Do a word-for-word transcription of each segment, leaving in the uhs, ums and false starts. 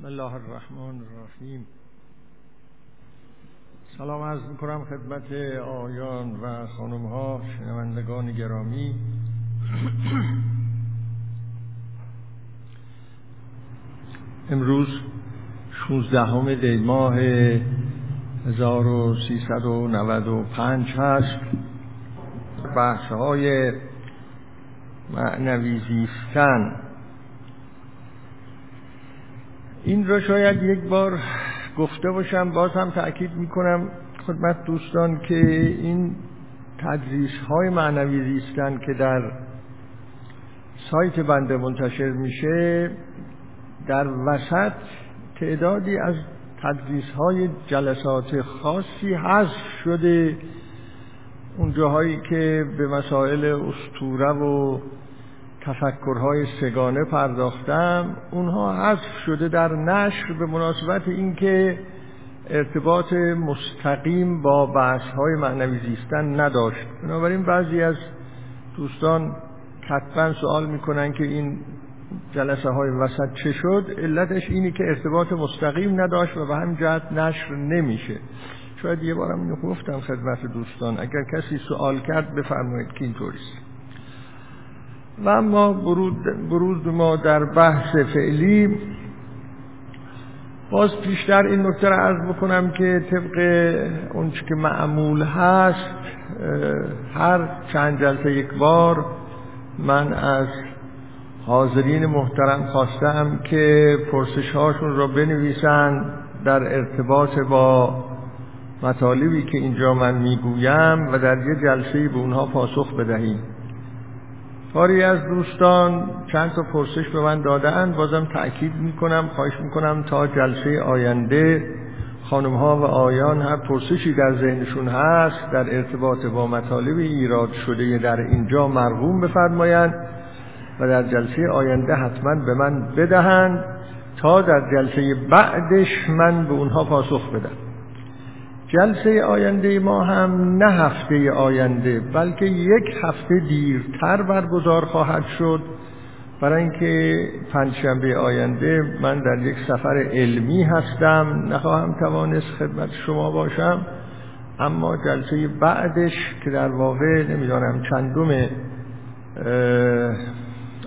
بسم الله الرحمن الرحیم. سلام عرض می‌کنم خدمت آقایان و خانم‌ها، شنوندگان گرامی. امروز شانزدهم دی ماه هزار و سیصد و نود و پنج هست. بحث‌های معنوی زیستن، این را شاید یک بار گفته باشم، باز هم تأکید میکنم خدمت دوستان که این تدریس‌های معنوی زیستن که در سایت بنده منتشر میشه، در وسط تعدادی از تدریس‌های جلسات خاصی حذف شده، اون جاهایی که به مسائل اسطوره و تفکرهای سگانه پرداختم اونها حذف شده در نشر، به مناسبت اینکه ارتباط مستقیم با بحث‌های معنوی زیستن نداشت. بنابراین بعضی از دوستان حتما سوال میکنن که این جلسه های وسط چه شد. علتش اینی که ارتباط مستقیم نداشت و به همین جهت نشر نمیشه. شاید یه بارم اینو گفتم خدمت دوستان، اگر کسی سوال کرد بفرمایید که اینطوریه. و اما بروز ما در بحث فعلی، باز پیشتر این نکته را عرض بکنم که طبق اون چه که معمول هست، هر چند جلسه یک بار من از حاضرین محترم خواستم که پرسش هاشون را بنویسن در ارتباط با مطالبی که اینجا من میگویم و در یه جلسه به اونها پاسخ بدهیم. پاری از دوستان چند تا پرسش به من دادن، بازم تأکید میکنم، خواهش میکنم تا جلسه آینده خانمها و آیان هر پرسشی در ذهنشون هست در ارتباط با مطالب ایراد شده در اینجا مرغوم بفرمایند و در جلسه آینده حتما به من بدهند تا در جلسه بعدش من به اونها پاسخ بدم. جلسه آینده ما هم نه هفته آینده بلکه یک هفته دیرتر برگزار خواهد شد، برای اینکه پنجشنبه آینده من در یک سفر علمی هستم، نخواهم توانست خدمت شما باشم. اما جلسه بعدش که در واقع نمیدانم چندم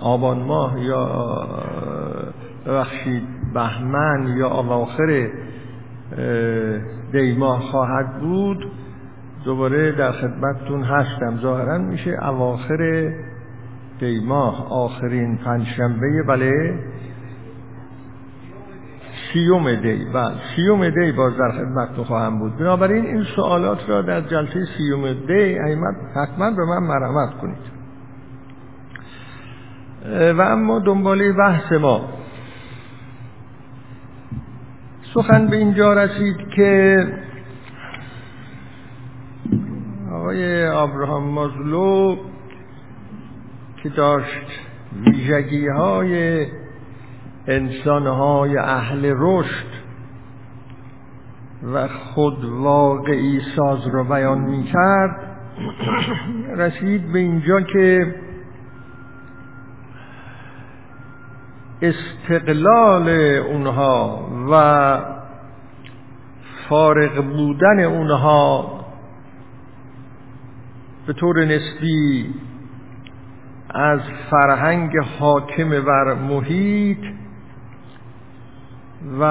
آبان ماه یا ببخشید بهمن یا اواخر دی ماه خواهد بود، دوباره در خدمتتون هستم. ظاهرا میشه اواخر دی ماه، آخرین پنجشنبه، بله سیوم دی، بله سیوم دی باز در خدمتتون خواهم بود. بنابراین این سوالات را در جلسه سیوم دی حتما به من مرحمت کنید. و اما دنباله بحث ما، سخن به اینجا رسید که آقای ابراهام مازلو که داشت ویژگی‌های انسان‌های اهل رشد و خود واقعی ساز رو بیان می‌کرد، رسید به اینجا که استقلال اونها و فارغ بودن اونها به طور نسبی از فرهنگ حاکم بر محیط و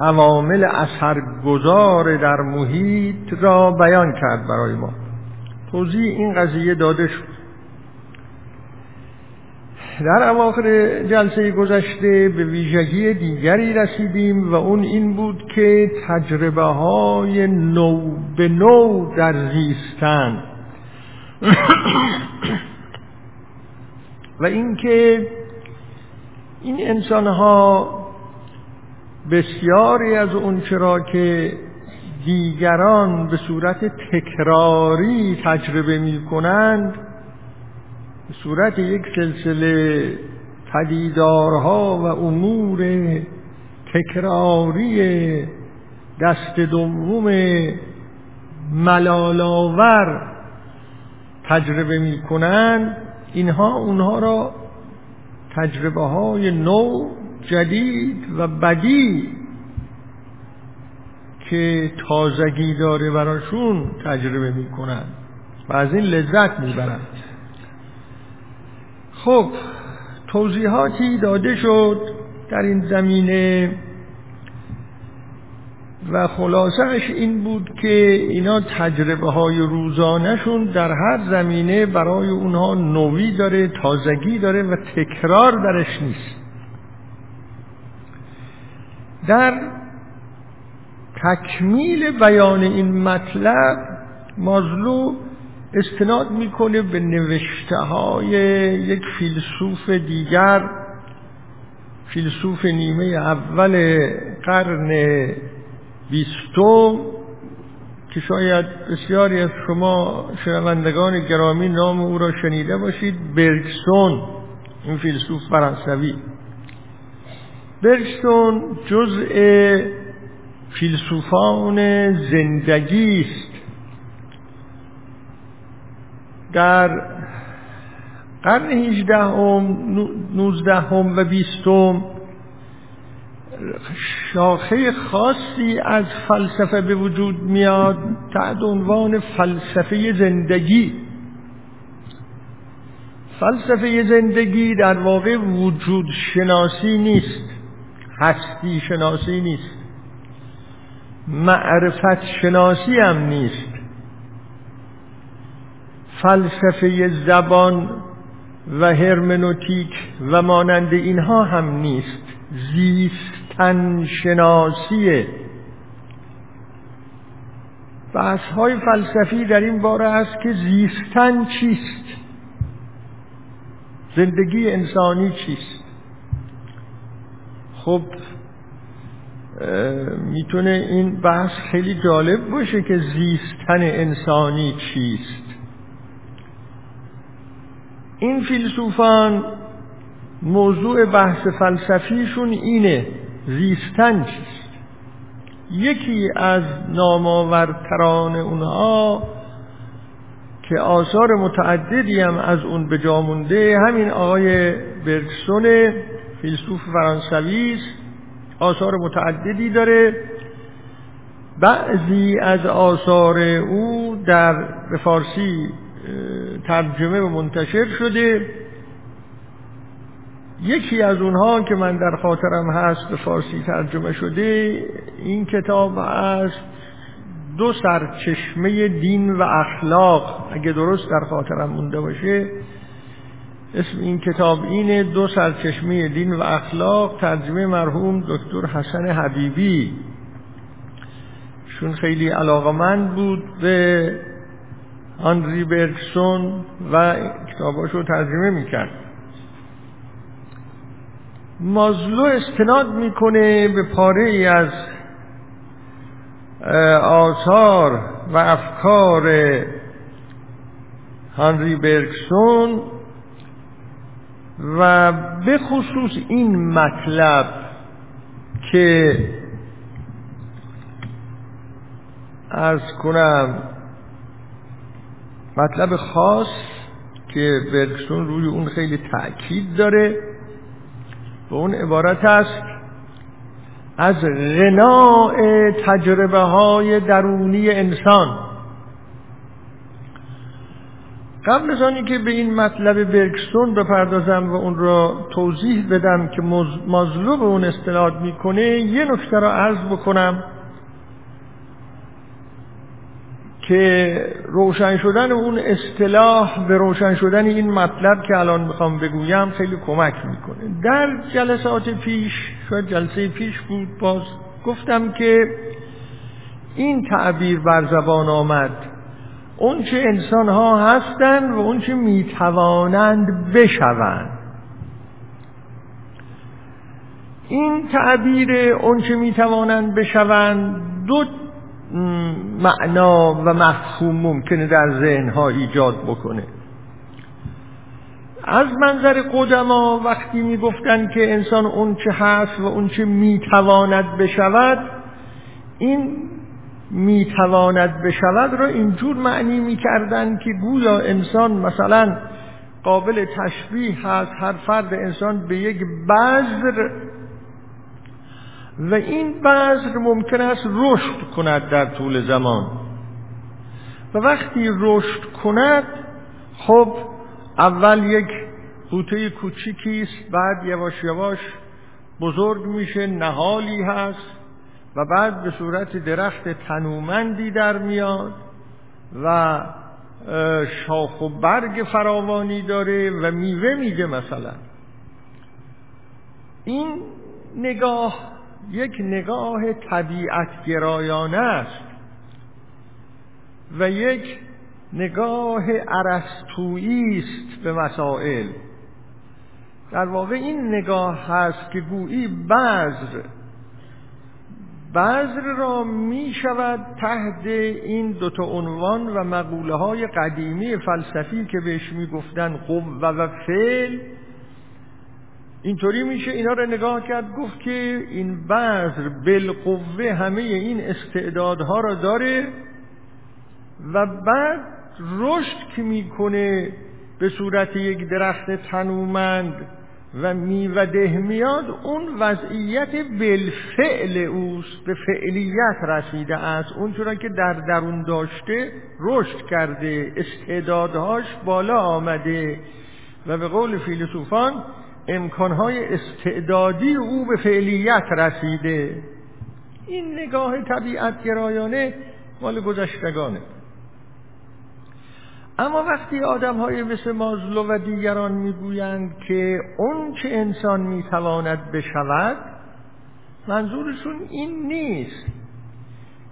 عوامل اثرگذار در محیط را بیان کرد. برای ما توضیح این قضیه داده شد. در اواخر جلسه گذشته به ویژگی دیگری رسیدیم و اون این بود که تجربه های نو به نو در زیستن و اینکه این انسان ها بسیاری از اون چرا که دیگران به صورت تکراری تجربه می کنند به صورت یک سلسله پدیدارها و امور تکراری دست دوم ملال‌آور تجربه می کنند، اینها اونها را تجربه های نو جدید و بدی که تازگی داره براشون تجربه میکنن و از این لذت میبرن. خب توضیحاتی داده شد در این زمینه و خلاصه‌اش این بود که اینا تجربه های روزانه شون در هر زمینه برای اونها نوی داره، تازگی داره و تکرار درش نیست. در تکمیل بیان این مطلب مازلو استناد میکنه به نوشته‌های یک فیلسوف دیگر، فیلسوف نیمه اول قرن بیستم که شاید بسیاری از شما شنوندگان گرامی نام او را شنیده باشید، برگسون. این فیلسوف فرانسوی برگسون جزء فیلسوفان زندگی است. در قرن هجدهم، نوزدهم و بیستم شاخه خاصی از فلسفه به وجود میاد تحت عنوان فلسفه زندگی. فلسفه زندگی در واقع وجود شناسی نیست، هستی شناسی نیست، معرفت شناسی هم نیست. فلسفه زبان و هرمنوتیک و مانند اینها هم نیست، زیستن شناسیه. بحث های فلسفی در این باره است که زیستن چیست، زندگی انسانی چیست. خب میتونه این بحث خیلی جالب باشه که زیستن انسانی چیست. این فیلسوفان موضوع بحث فلسفیشون اینه، زیستن چیست. یکی از نامآورتران اونها که آثار متعددی هم از اون به جا مونده همین آقای برگسون، فیلسوف فرانسوی است. آثار متعددی داره. بعضی از آثار او در به فارسی ترجمه و منتشر شده. یکی از اونها که من در خاطرم هست به فارسی ترجمه شده این کتاب است، دو سرچشمه دین و اخلاق، اگه درست در خاطرم مونده باشه اسم این کتاب اینه، دو سرچشمه دین و اخلاق، ترجمه مرحوم دکتر حسن حبیبی. شون خیلی علاقمند بود به هنری برگسون و کتاباشو ترجمه میکرد. مازلو استناد میکنه به پاره‌ای از آثار و افکار هنری برگسون و به خصوص این مطلب که عرض کنم مطلب خاص که برگسون روی اون خیلی تأکید داره و اون عبارت است از غنا تجربه های درونی انسان. قبل از آنی که به این مطلب برگسون بپردازم و اون را توضیح بدم که مازلو به اون استناد میکنه، یه نکته را عرض بکنم که روشن شدن اون اصطلاح به روشن شدن این مطلب که الان میخوام بگویم خیلی کمک میکنه. در جلسات پیش، شاید جلسه پیش بود، باز گفتم که این تعبیر بر زبان آمد، اون چه انسان ها هستند و اون چه میتوانند بشوند. این تعبیر اون چه میتوانند بشوند دو معنا و مفهوم ممکنه در ذهنها ایجاد بکنه. از منظر قدما وقتی میگفتن که انسان اون چه هست و اون چه میتواند بشود، این میتواند بشود را اینجور معنی میکردن که گویا انسان مثلا قابل تشبیه هست، هر فرد انسان به یک بذر و این بذر ممکن است رشد کند در طول زمان و وقتی رشد کند خب اول یک بوته کوچیکی است، بعد یواش یواش بزرگ میشه، نهالی هست و بعد به صورت درخت تنومندی در میاد و شاخ و برگ فراوانی داره و میوه میده مثلا. این نگاه یک نگاه طبیعت گرایانه است و یک نگاه ارسطویی است به مسائل. در واقع این نگاه هست که گویی بذر بذر را می شود تحت این دوتا عنوان و مقوله های قدیمی فلسفی که بهش می گفتن قوه و فعل، اینطوری میشه اینا رو نگاه کرد، گفت که این بذر بالقوه همه این استعدادها را داره و بعد رشد که میکنه به صورت یک درخت تنومند و میوه ده میاد، اون وضعیت بالفعل اوست، به فعلیت رسیده است، اونطورا که در درون داشته رشد کرده، استعدادهاش بالا آمده و به قول فیلسوفان امکانهای استعدادی او به فعلیت رسیده. این نگاه طبیعت گرایانه مال گذشتگانه. اما وقتی آدم‌های مثل مازلو و دیگران میگویند که اون چه انسان میتواند بشود، منظورشون این نیست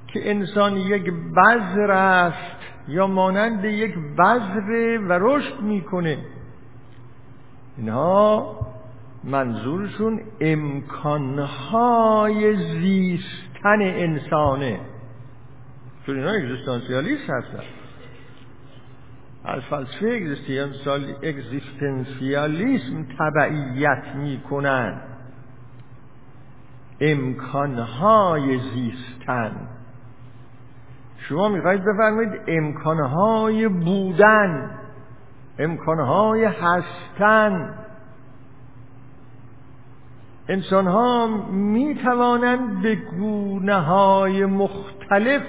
که انسان یک بذر است یا مانند یک بذر و رشد میکنه. اینها منظورشون امکانهای زیستن انسانه، چون اینا اگزیستانسیالیست هستن. از فلسفه اگزیستانسیالیسم تبعیت می کنن امکانهای زیستن. شما می خواهید بفرمایید امکانهای بودن، امکانهای هستن. انسان ها می توانند به گونه های مختلف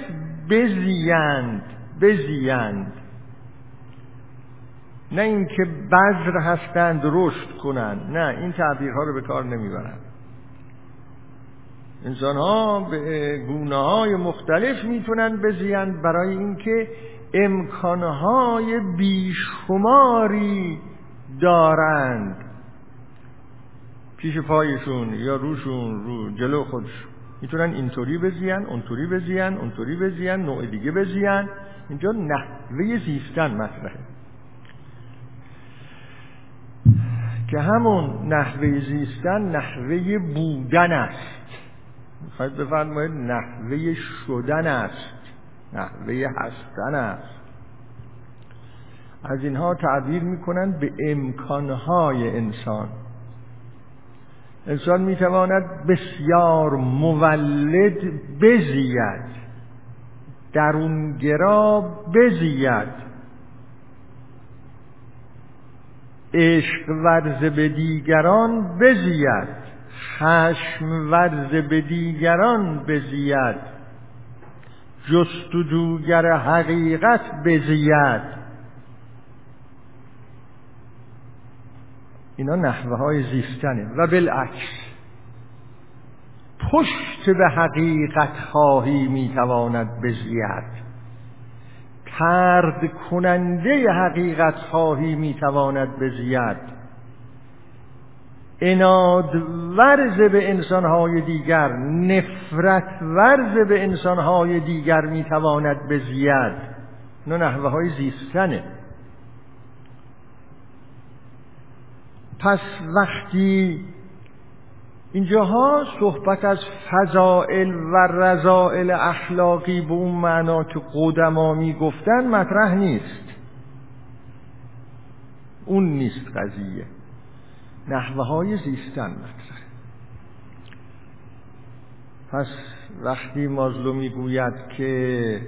بزیند بزیند نه اینکه بذر هستند رشد کنند، نه، این تعبیرها رو به کار نمیبرند. انسان ها به گونه های مختلف میتونن بزیند برای اینکه امکانهای بیشماری دارند پیش پایشون یا روشون، رو جلو خودشون میتونن اینطوری بزین، اونطوری بزین، اونطوری بزین، نوع دیگه بزین. اینجا نحوه زیستن مطرحه که همون نحوه زیستن نحوه بودن است، میخواید بفرمایید نحوه شدن است، نحوه هستن است. از اینها تعبیر میکنن به امکانهای انسان. انسان میتواند بسیار مولد بزید، درونگرا بزید، عشق ورز به دیگران بزید، خشم ورز به دیگران بزید، جستجوگر حقیقت بزید. اینا نحوه های زیستنه. و بالعکس پشت به حقیقت خواهی میتواند بزید، طرد کننده حقیقت خواهی میتواند بزید، عناد ورز به انسانهای دیگر، نفرت ورز به انسانهای دیگر میتواند بزید. اینا نحوه های زیستنه. پس وقتی اینجاها صحبت از فضائل و رذائل اخلاقی به اون معنا که قدما میگفتن مطرح نیست، اون نیست قضیه، نحوه های زیستن مطرح. پس وقتی مازلو میگوید که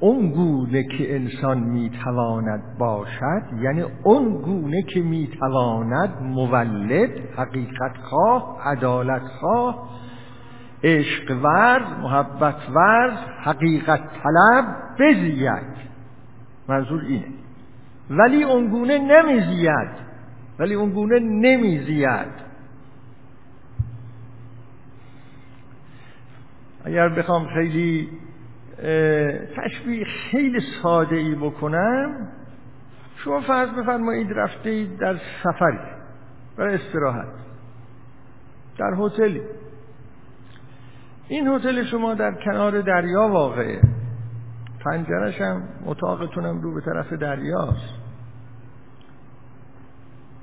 اون گونه که انسان میتواند باشد، یعنی اون گونه که میتواند مولد، حقیقتخواه، عدالتخواه، عشق ورز، محبت ورز، حقیقت طلب بزید. منظور اینه. ولی اون گونه نمیزید، ولی اون گونه نمیزید. اگر بخوام خیلی تشبیه خیلی ساده ای بکنم، شما فرض بفرمایید رفته اید در سفری برای استراحت در هتلی. این هتل شما در کنار دریا واقعه، پنجره‌ش هم اتاقتونم رو به طرف دریاست،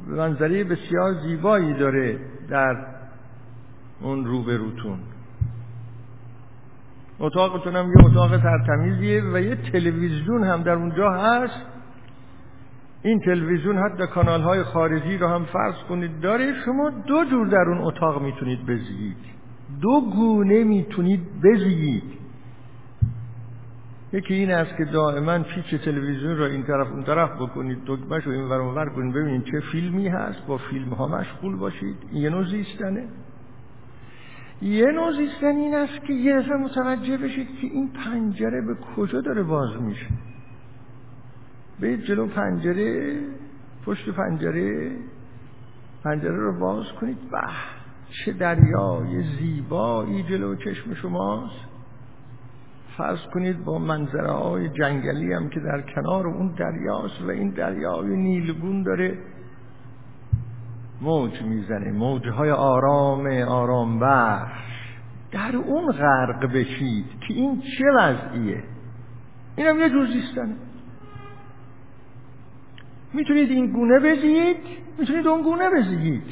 منظره بسیار زیبایی داره در اون روبروتون. اتاقتون هم یه اتاق ترتمیزیه و یه تلویزیون هم در اونجا هست. این تلویزیون حتی کانال‌های خارجی رو هم فرض کنید داره. شما دو جور در اون اتاق میتونید بزیید، دو گونه میتونید بزیید. یکی این است که دائما پیچ تلویزیون رو این طرف اون طرف بکنید، دکمه‌شو اینور اونور کنید ببینید چه فیلمی هست، با فیلم‌ها مشغول باشید. یه نوع زیستنه. یه نوع زیستن این است که یه دفعه متوجه بشید که این پنجره به کجا داره باز میشه. برید جلو پنجره، پشت پنجره، پنجره رو باز کنید. به چه دریای زیبایی جلو چشم شماست. فرض کنید با منظره های جنگلی هم که در کنار اون دریاست و این دریای نیلگون داره موج میزنه، موجهای آرام آرام بخش. در اون غرق بشید که این چه وضعیه. این هم یه جور زیستنه. میتونید این گونه بزیید، میتونید اون گونه بزیید.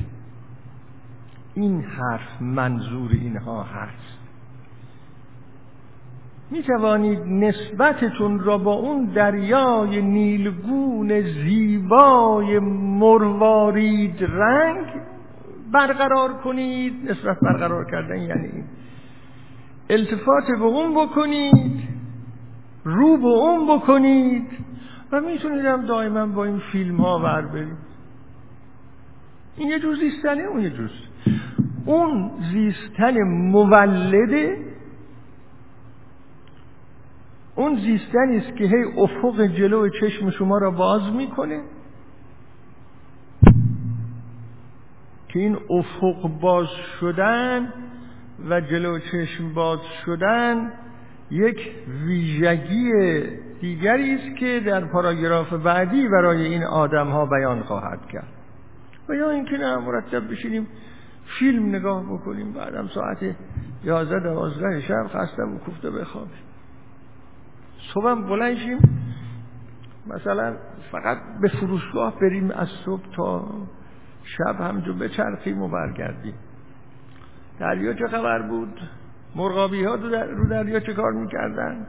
این حرف منظور اینها هست. میتوانید نسبتتون را با اون دریای نیلگون زیبای مروارید رنگ برقرار کنید. نسبت برقرار کردن یعنی التفات به اون بکنید، رو به اون بکنید. و میتونید هم دائما با این فیلم ها بر برید. این یه جور زیستنه. اون یه جور اون زیستن مولده، اون زیستنی است که هی افق جلو چشم شما را باز میکنه، که این افق باز شدن و جلو چشم باز شدن یک ویژگی دیگری است که در پاراگراف بعدی برای این آدم ها بیان خواهد کرد. و یا اینکه نه، مرتب بشینیم فیلم نگاه بکنیم، بعدم ساعت یازده دوازده شب خسته و کوفته بخوابیم، صبحم بلند شیم مثلا فقط به فروشگاه بریم، از صبح تا شب همجور بچرخیم و برگردیم. دریا چه خبر بود؟ مرغابی ها رو دریا چه کار میکردن؟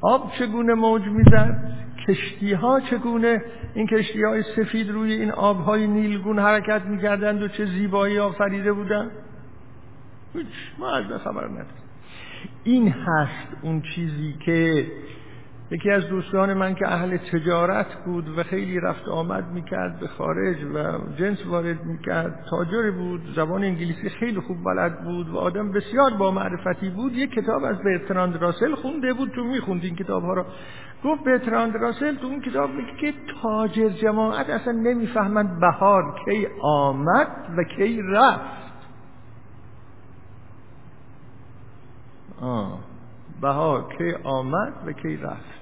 آب چگونه موج میزد؟ کشتی ها چگونه، این کشتی های سفید روی این آب های نیلگون حرکت میکردند و چه زیبایی آفریده بودن؟ هیچ ما از خبر نداریم. این هست اون چیزی که یکی از دوستان من که اهل تجارت بود و خیلی رفت آمد میکرد به خارج و جنس وارد میکرد، تاجر بود، زبان انگلیسی خیلی خوب بلد بود و آدم بسیار با معرفتی بود، یک کتاب از برتراند راسل خونده بود. تو میخوند این کتاب ها را. گفت برتراند راسل تو اون کتاب میگه که تاجر جماعت اصلا نمیفهمند بهار کی آمد و کی رفت. آه بهار کی آمد و کی رفت.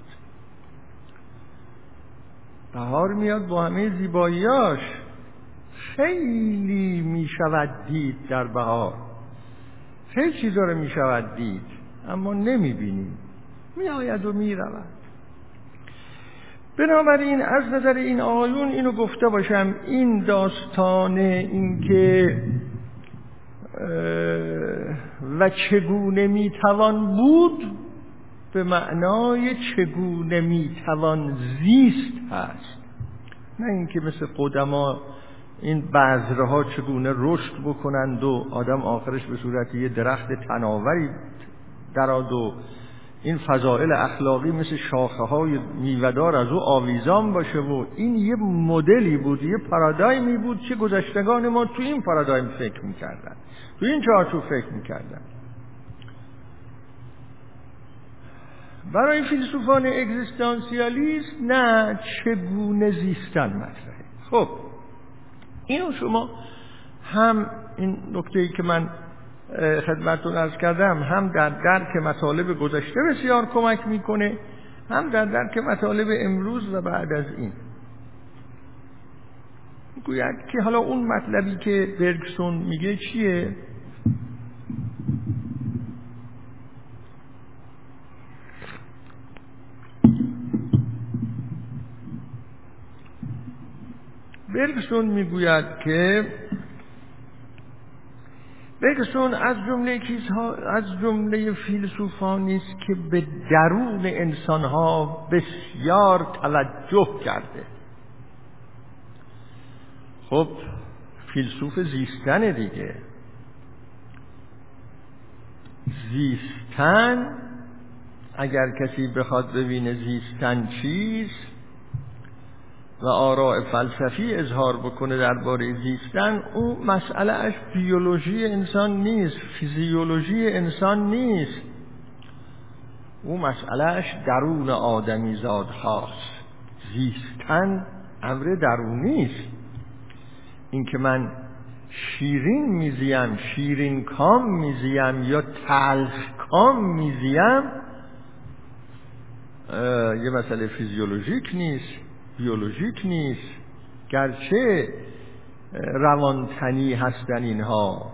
بهار میاد با همه زیباییاش، خیلی میشود دید در بهار، خیلی چیزا رو میشود دید اما نمیبینیم، میآید و میرود. بنابراین از نظر این آقایون اینو گفته باشم، این داستانه این که و چگونه میتوان بود به معنای چگونه میتوان زیست هست، نه اینکه مثل قدما این بذرها چگونه رشد بکنند و آدم آخرش به صورت یه درخت تناوری دراد و این فضائل اخلاقی مثل شاخه های میوه‌دار از او آویزان باشه و این یه مدلی بود، یه پارادایمی بود که گذشتگان ما تو این پارادایم فکر میکردن، تو این چارچوب فکر میکردن. برای فیلسوفان اگزیستانسیالیست نه، چگونه زیستن مطرحه. خب اینو شما هم این نکته‌ای که من خدمتتون عرض کردم هم در درک مطالب گذشته بسیار کمک میکنه، هم در درک مطالب امروز و بعد از این. گویا که حالا اون مطلبی که برگسون میگه چیه؟ برگسون میگوید که برگسون از جمله چیزها از جمله فیلسوفانی است که به درون انسانها بسیار توجه کرده. خب فیلسوف زیستن دیگه، زیستن اگر کسی بخواد ببینه زیستن چیست و آراء فلسفی اظهار بکنه درباره زیستن، او مسئله اش بیولوژی انسان نیست، فیزیولوژی انسان نیست، او مسئله اش درون آدمی زاد هاست. زیستن امر درونی است. اینکه من شیرین میزیم، شیرین کام میزیم یا تلخ کام میزیم یه مسئله فیزیولوژیک نیست، بیولوژیک نیست، گرچه روانتنی هستن اینها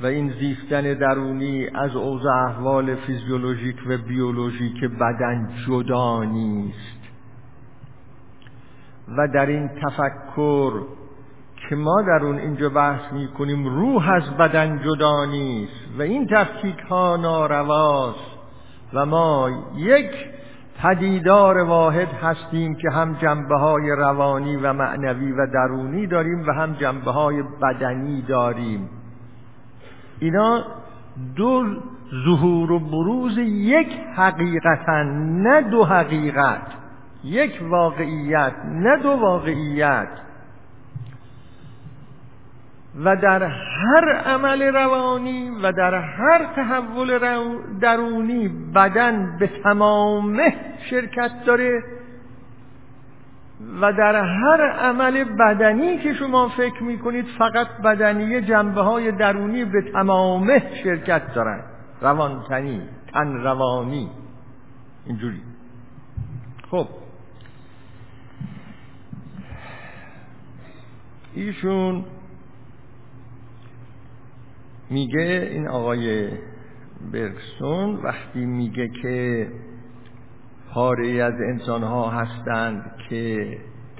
و این زیستن درونی از اوضاع احوال فیزیولوژیک و بیولوژیک بدن جدا نیست. و در این تفکر که ما در اون اینجا بحث میکنیم روح از بدن جدا نیست و این تفکیک ها نارواست و ما یک پدیدار واحد هستیم که هم جنبه‌های روانی و معنوی و درونی داریم و هم جنبه‌های بدنی داریم. اینا دو ظهور و بروز یک حقیقتن، نه دو حقیقت، یک واقعیت نه دو واقعیت. و در هر عمل روانی و در هر تحول درونی بدن به تمامه شرکت داره و در هر عمل بدنی که شما فکر میکنید فقط بدنی جنبه های درونی به تمامه شرکت دارن، روانتنی، تن روانی اینجوری. خب ایشون میگه، این آقای برگسون وقتی میگه که پاره از انسانها هستند که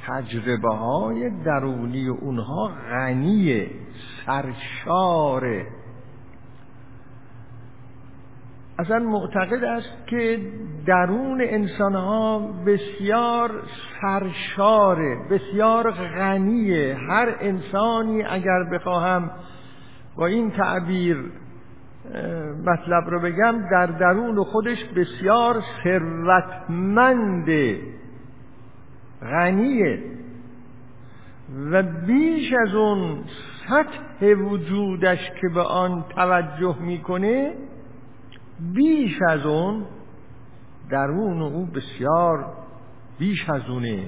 تجربه های درونی اونها غنیه، سرشاره، اصلا معتقد است که درون انسانها بسیار سرشاره، بسیار غنیه. هر انسانی اگر بخواهم و این تعبیر مطلب رو بگم، در درون خودش بسیار ثروتمنده، غنیه و بیش از اون سطح وجودش که به آن توجه میکنه، بیش از اون درون او بسیار بیش از اونه،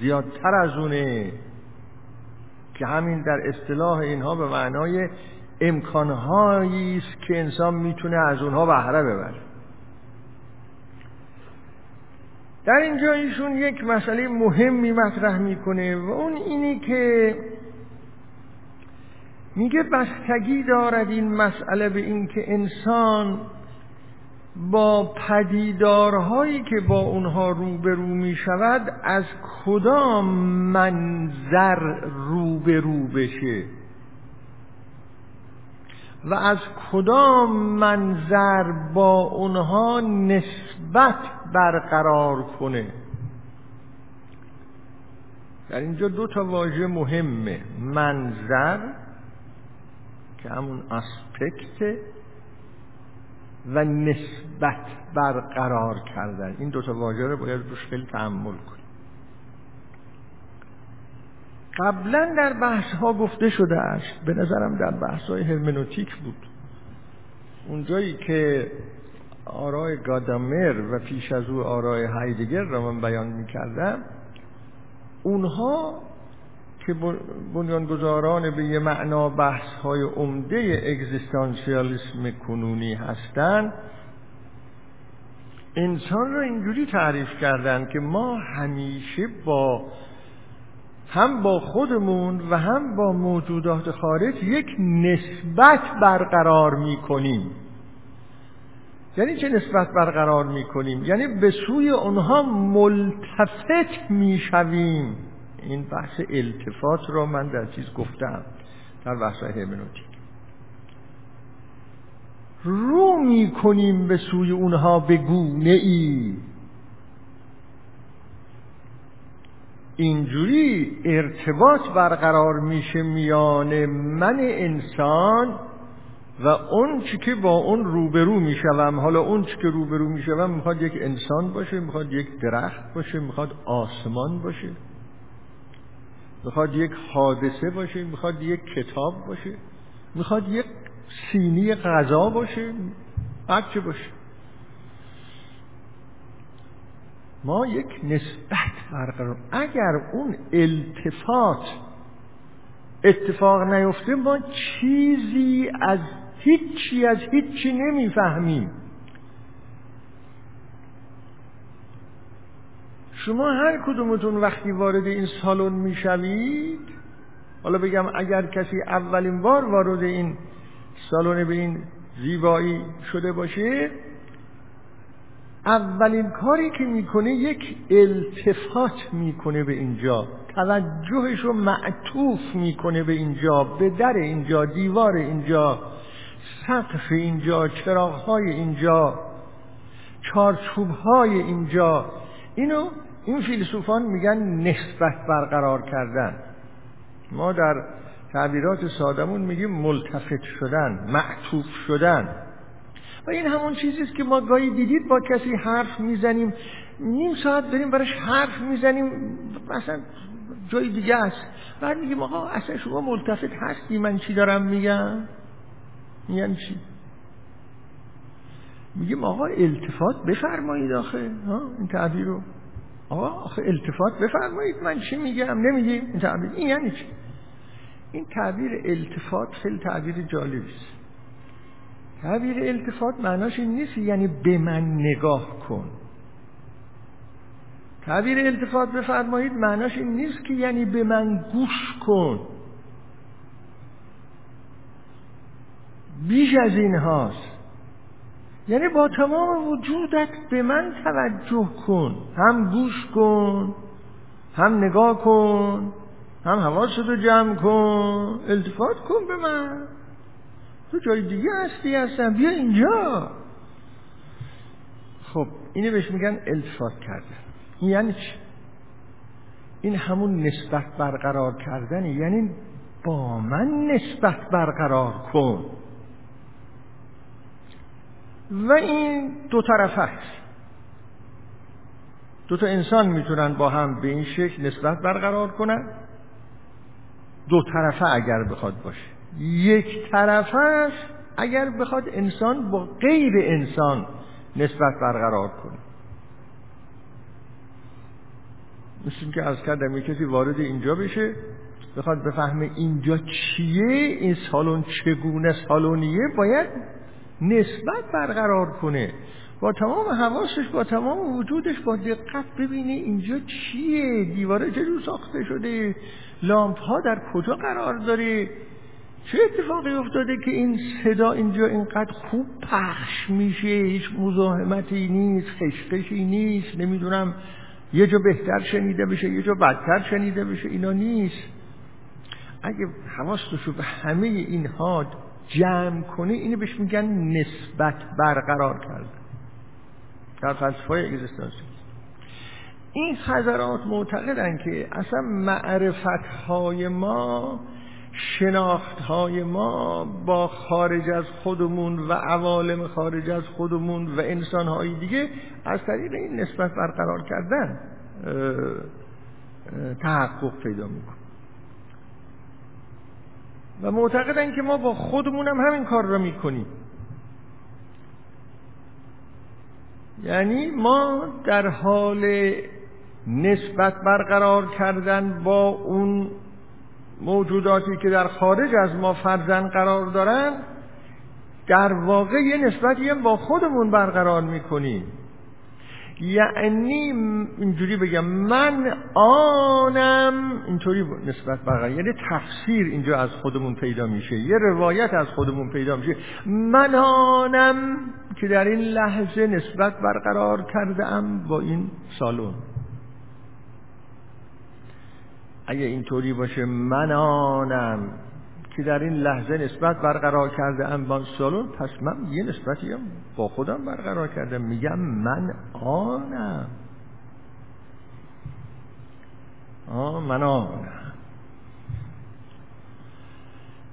زیادتر از اونه، که همین در اصطلاح اینها به معنای امکانهایی است که انسان میتونه از اونها بهره ببره. در اینجا ایشون یک مسئله مهمی مطرح میکنه و اون اینی که میگه بستگی دارد این مسئله به این که انسان با پدیدارهایی که با اونها روبرو می شود از کدام منظر روبرو بشه و از کدام منظر با اونها نسبت برقرار کنه. در اینجا دو تا واژه مهمه، منظر که همون اسپکت و نسبت برقرار کردن، این دوتا واژه رو باید روش خیلی تأمل کنیم. قبلا در بحث ها گفته شده است، به نظرم در بحث های هرمنوتیک بود، اونجایی که آرای گادامر و پیش از او آرای هایدگر را من بیان می کردم، اونها که بنیانگذاران به یه معنا بحث های عمده اگزیستانسیالیسم کنونی هستند، انسان را اینجوری تعریف کردند که ما همیشه با هم با خودمون و هم با موجودات خارج یک نسبت برقرار می‌کنیم. یعنی چه نسبت برقرار می‌کنیم؟ یعنی به سوی اونها ملتفت می‌شویم. این بحث التفات را من در چیز گفتم، در بحث هرمنوتیک. رو می‌کنیم به سوی اونها به گونه‌ای. اینجوری ارتباط برقرار میشه میان من انسان و اون چی که با اون روبرو میشوم. حالا اون چی که روبرو میشوم میخواد یک انسان باشه، میخواد یک درخت باشه، میخواد آسمان باشه، میخواد یک حادثه باشه، میخواد یک کتاب باشه، میخواد یک سینی غذا باشه، هر چی باشه. ما یک نسبت برقرار، اگر اون التفات اتفاق نیفته ما چیزی از هیچی از هیچی نمیفهمیم. شما هر کدومتون وقتی وارد این سالن میشوید، حالا بگم اگر کسی اولین بار وارد این سالن به این زیبایی شده باشه، اولین کاری که میکنه یک التفات میکنه به اینجا، توجهش رو معطوف میکنه به اینجا، به در اینجا، دیوار اینجا، سقف اینجا، چراغ‌های اینجا، چارچوب‌های اینجا. اینو این فیلسوفان میگن نسبت برقرار کردن. ما در تعبیرات سادمون میگیم ملتفت شدن، معطوف شدن. و این همون چیزیست که ما گاهی دیدید با کسی حرف میزنیم، نیم ساعت داریم براش حرف میزنیم، مثلا جای دیگه است، بعد میگیم آقا اصلا شما ملتفت هستی من چی دارم میگم؟ میگن چی؟ میگیم آقا التفات بفرمایید، آخه ها این تعبیر رو، آقا آخه التفات بفرمایید من چی میگم؟ نمیگیم این تعبیر، این یعنی چی؟ این تعبیر التفات خیلی تعبیر جالبیست. تعبیر التفات معناش این نیست یعنی به من نگاه کن. تعبیر التفات بفرمایید معناش این نیست که یعنی به من گوش کن. بیش از این هاست، یعنی با تمام وجودت به من توجه کن، هم گوش کن، هم نگاه کن، هم حواستو جمع کن، التفات کن به من. تو جای دیگه هستی هستن، بیا اینجا. خب اینه بهش میگن التفات کردن. این یعنی چی؟ این همون نسبت برقرار کردنه، یعنی با من نسبت برقرار کن. و این دو طرفه است، دو تا انسان میتونن با هم به این شکل نسبت برقرار کنن، دو طرفه اگر بخواد باشه. یک طرفش اگر بخواد انسان با غیر انسان نسبت برقرار کنه. مثل که از کردم کسی وارد اینجا بشه بخواد بفهمه اینجا چیه، این سالن چگونه سالونیه، باید نسبت برقرار کنه، با تمام حواسش، با تمام وجودش، با دقت ببینه اینجا چیه، دیواره چجور ساخته شده، لامپ ها در کجا قرار داره، چه اتفاقی افتاده که این صدا اینجا اینقدر خوب پخش میشه، هیچ مزاحمتی نیست، خشخشی نیست، نمیدونم یه جا بهتر شنیده بشه یه جا بدتر شنیده بشه، اینا نیست. اگه حواستشو به همه اینها جمع کنه، اینو بهش میگن نسبت برقرار کردن در فلسفه اگزیستانسی. این حضرات معتقدن که اصلا معرفت‌های ما شناخت‌های ما با خارج از خودمون و عوالم خارج از خودمون و انسان‌های دیگه از طریق این نسبت برقرار کردن تحقق پیدا می‌کنه و معتقدن که ما با خودمون هم همین کار را می‌کنیم. یعنی ما در حال نسبت برقرار کردن با اون موجوداتی که در خارج از ما فرزند قرار دارن، در واقع یه نسبتی هم با خودمون برقرار میکنیم. یعنی اینجوری بگم من آنم، اینطوری نسبت برقرار، یعنی تفسیر اینجا از خودمون پیدا میشه، یه روایت از خودمون پیدا میشه. من آنم که در این لحظه نسبت برقرار کردم با این سالن. اگه اینطوری باشه من آنم که در این لحظه نسبت برقرار کرده ام با سالون، پس من یه نسبتی هم با خودم برقرار کردم، میگم من آنم. آه من آنم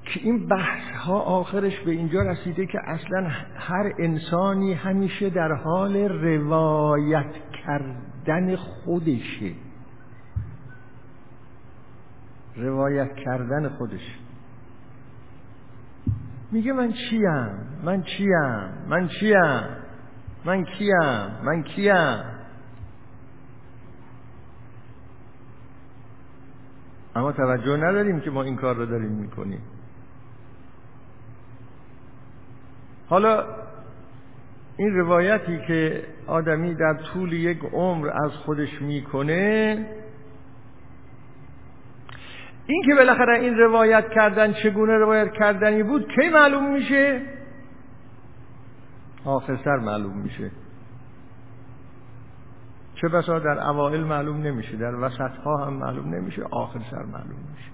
که این بحث ها آخرش به اینجا رسیده که اصلا هر انسانی همیشه در حال روایت کردن خودشه، روایت کردن خودش. میگه من چیم، من چیم، من چیم، من کیم، من کیم. اما توجه نداریم که ما این کار رو داریم میکنیم. حالا این روایتی که آدمی در طول یک عمر از خودش میکنه، این که بالاخره این روایت کردن چگونه روایت کردنی بود کی معلوم میشه؟ آخرسر معلوم میشه. چه بسا در اوائل معلوم نمیشه، در وسطها هم معلوم نمیشه، آخرسر معلوم میشه،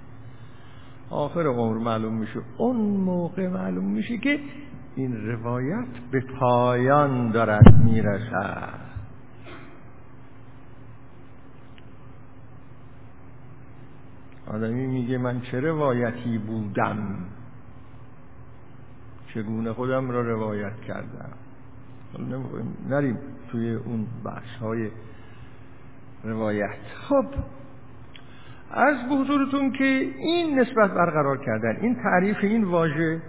آخر عمر معلوم میشه. اون موقع معلوم میشه که این روایت به پایان دارد میرسد. آدمی میگه من چه روایتی بودم، چگونه خودم را روایت کردم. نریم توی اون بحث های روایت. خب عرض به حضورتون که این نسبت برقرار کردن، این تعریف این واژه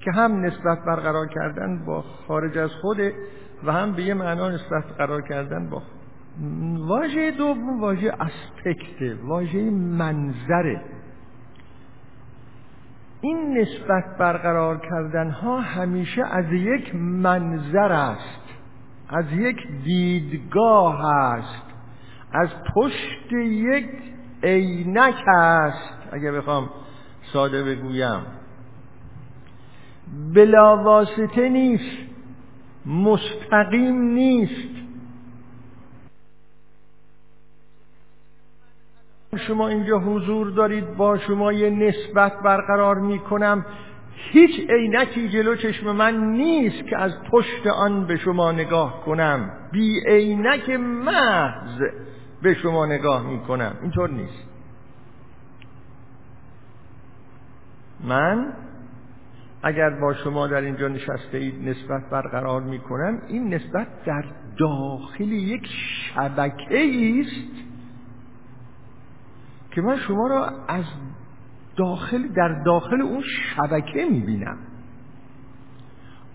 که هم نسبت برقرار کردن با خارج از خوده و هم به یه معنا نسبت قرار کردن با خود. واژه دوم واژه اسپکت، واژه منظره. این نسبت برقرار کردن ها همیشه از یک منظر است، از یک دیدگاه است، از پشت یک عینک است. اگه بخوام ساده بگویم بلاواسطه نیست، مستقیم نیست. شما اینجا حضور دارید، با شما یه نسبت برقرار میکنم، هیچ عینکی جلو چشم من نیست که از پشت آن به شما نگاه کنم، بی عینک محض به شما نگاه میکنم. اینطور نیست. من اگر با شما در اینجا نشسته اید نسبت برقرار میکنم، این نسبت در داخل یک شبکه است که من شما را از داخل در داخل اون شبکه میبینم.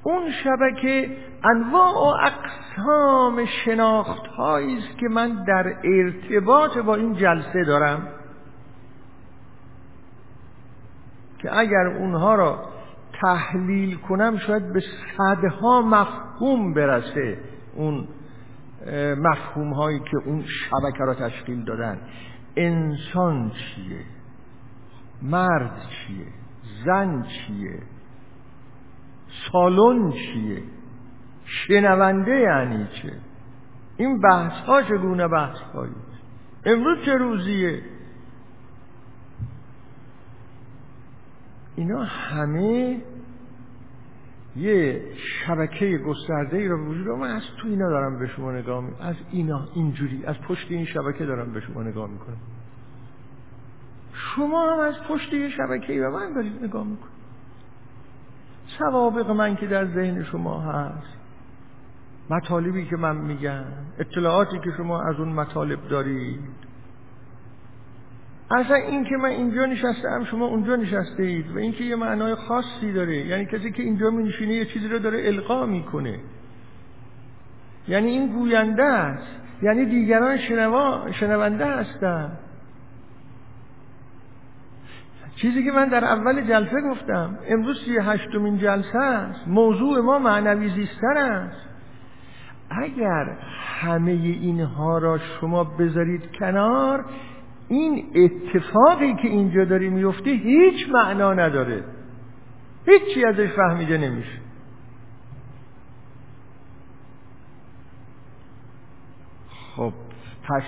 اون شبکه انواع و اقسام شناخت‌هایی است که من در ارتباط با این جلسه دارم، که اگر اونها را تحلیل کنم شاید به صدها مفهوم برسه، اون مفهوم‌هایی که اون شبکه را تشکیل دادن. انسان چیه؟ مرد چیه؟ زن چیه؟ سالن چیه؟ شنونده یعنی چه؟ این بحث ها چگونه بحث هایی؟ امروز چه روزیه؟ اینا همه یه شبکه گسترده ای رو وجود داره. من از تو اینا دارم به شما نگاه میکنم، از اینا اینجوری از پشت این شبکه دارم به شما نگاه میکنم. شما هم از پشت یه شبکه‌ای به من دارید نگاه میکنید. سوابق من که در ذهن شما هست، مطالبی که من میگم، اطلاعاتی که شما از اون مطالب دارید، اصلا این که من اینجا نشستم شما اونجا نشسته اید و این که یه معنای خاصی داره، یعنی کسی که اینجا می نشینه یه چیزی رو داره القا میکنه، یعنی این گوینده است، یعنی دیگران شنوا... شنونده هستن. چیزی که من در اول جلسه گفتم، امروز سی هشتمین جلسه است، موضوع ما معنوی زیستن است. اگر همه اینها را شما بذارید کنار، این اتفاقی که اینجا داره میفته هیچ معنا نداره، هیچی ازش فهمیده نمیشه. خب پس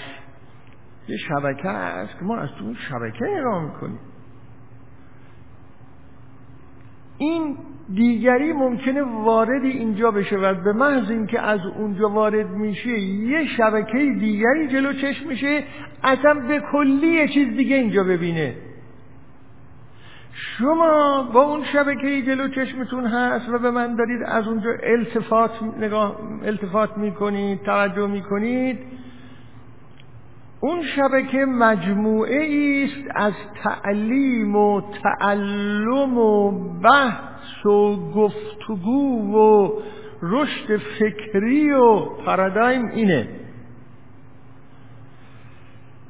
یه شبکه است که ما از تو شبکه نگاه میکنیم. این دیگری ممکنه وارد اینجا بشه و به محض اینکه از اونجا وارد میشه یه شبکه دیگری جلو چشم میشه، اصلا به کلی یه چیز دیگه اینجا ببینه. شما با اون شبکه جلو چشمتون هست و به من دارید از اونجا التفات نگاه التفات میکنید، توجه میکنید. اون شبکه مجموعه ایست از تعلیم و تعلم و بحث و گفتگو و رشد فکری و پارادایم اینه.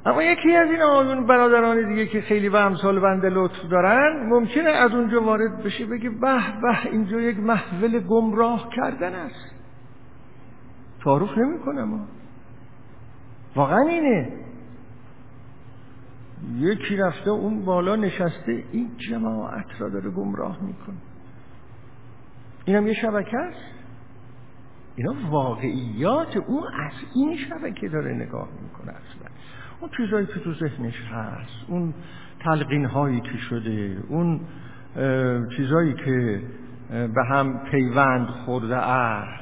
اما یکی از این آقایون برادران دیگه که خیلی به امثال بنده لطف دارن، ممکنه از اونجا وارد بشه بگه به به اینجا یک محفل گمراه کردن است. تعارف نمی کنم واقعا اینه. یکی رفته اون بالا نشسته، این جماعت را داره گمراه میکنه. اینم یه شبکه است. اینا واقعیات اون از این شبکه داره نگاه میکنه. اصلا اون چیزایی که تو ذهنش هست، اون تلقین هایی که شده، اون چیزایی که به هم پیوند خورده است،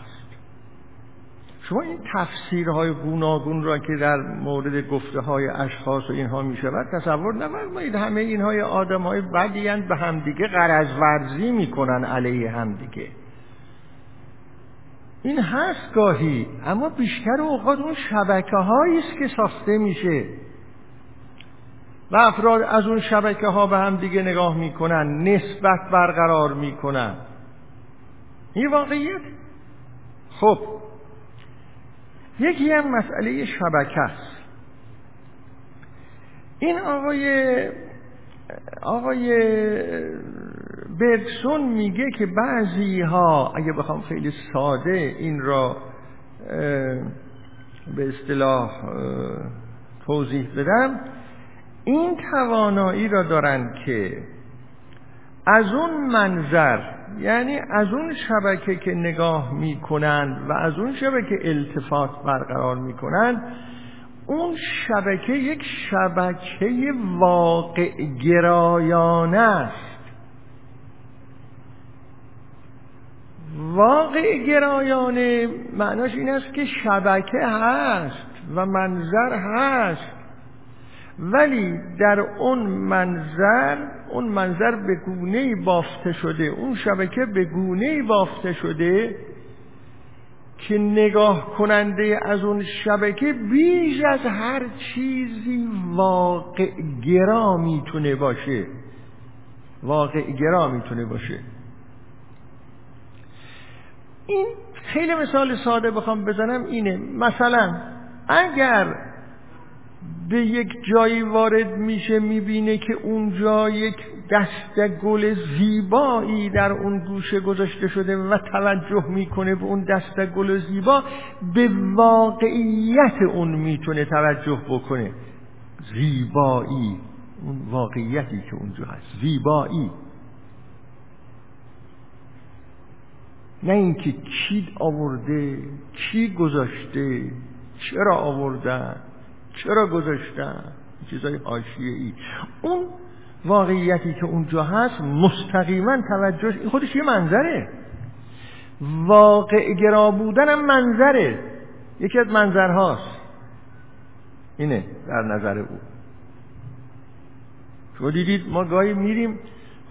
شما این تفسیرهای گوناگون را که در مورد گفته‌های اشخاص و اینها می‌شود تصور نکنید همه اینهای آدم‌های بدی‌اند، به همدیگه غرض ورزی می‌کنن علیه همدیگه. این هست گاهی، اما بیشتر اوقات اون شبکه‌هایی است که ساخته میشه و افراد از اون شبکه‌ها به همدیگه نگاه می‌کنن، نسبت برقرار می‌کنن. این واقعیت. خب یکی هم مسئله شبکه است. این آقای آقای برگسون میگه که بعضی ها، اگه بخوام خیلی ساده این را به اصطلاح توضیح بدم، این توانایی را دارن که از اون منظر، یعنی از اون شبکه که نگاه می کنند و از اون شبکه التفات برقرار می کنند، اون شبکه یک شبکه واقع گرایانه است. واقع گرایانه معناش این است که شبکه هست و منظر هست، ولی در اون منظر، اون منظر به گونه‌ای بافته شده، اون شبکه به گونه‌ای بافته شده که نگاه کننده از اون شبکه بیش از هر چیزی واقع گرا میتونه باشه. واقع گرا میتونه باشه. این خیلی مثال ساده بخوام بزنم اینه، مثلا اگر به یک جایی وارد میشه، میبینه که اونجا یک دسته گل زیبایی در اون گوشه گذاشته شده و توجه میکنه به اون دسته گل زیبا، به واقعیت اون میتونه توجه بکنه. زیبایی، اون واقعیتی که اونجا هست، زیبایی، نه اینکه کی آورده، کی گذاشته، چرا آوردن، چرا گذاشتن، چیزای حاشیه‌ای. اون واقعیتی که اونجا هست مستقیما توجهش، این خودش یه منظره. واقع گرا بودن هم منظره، یکی از منظرهاست. اینه در نظر او. شما دیدید ما گاهی میریم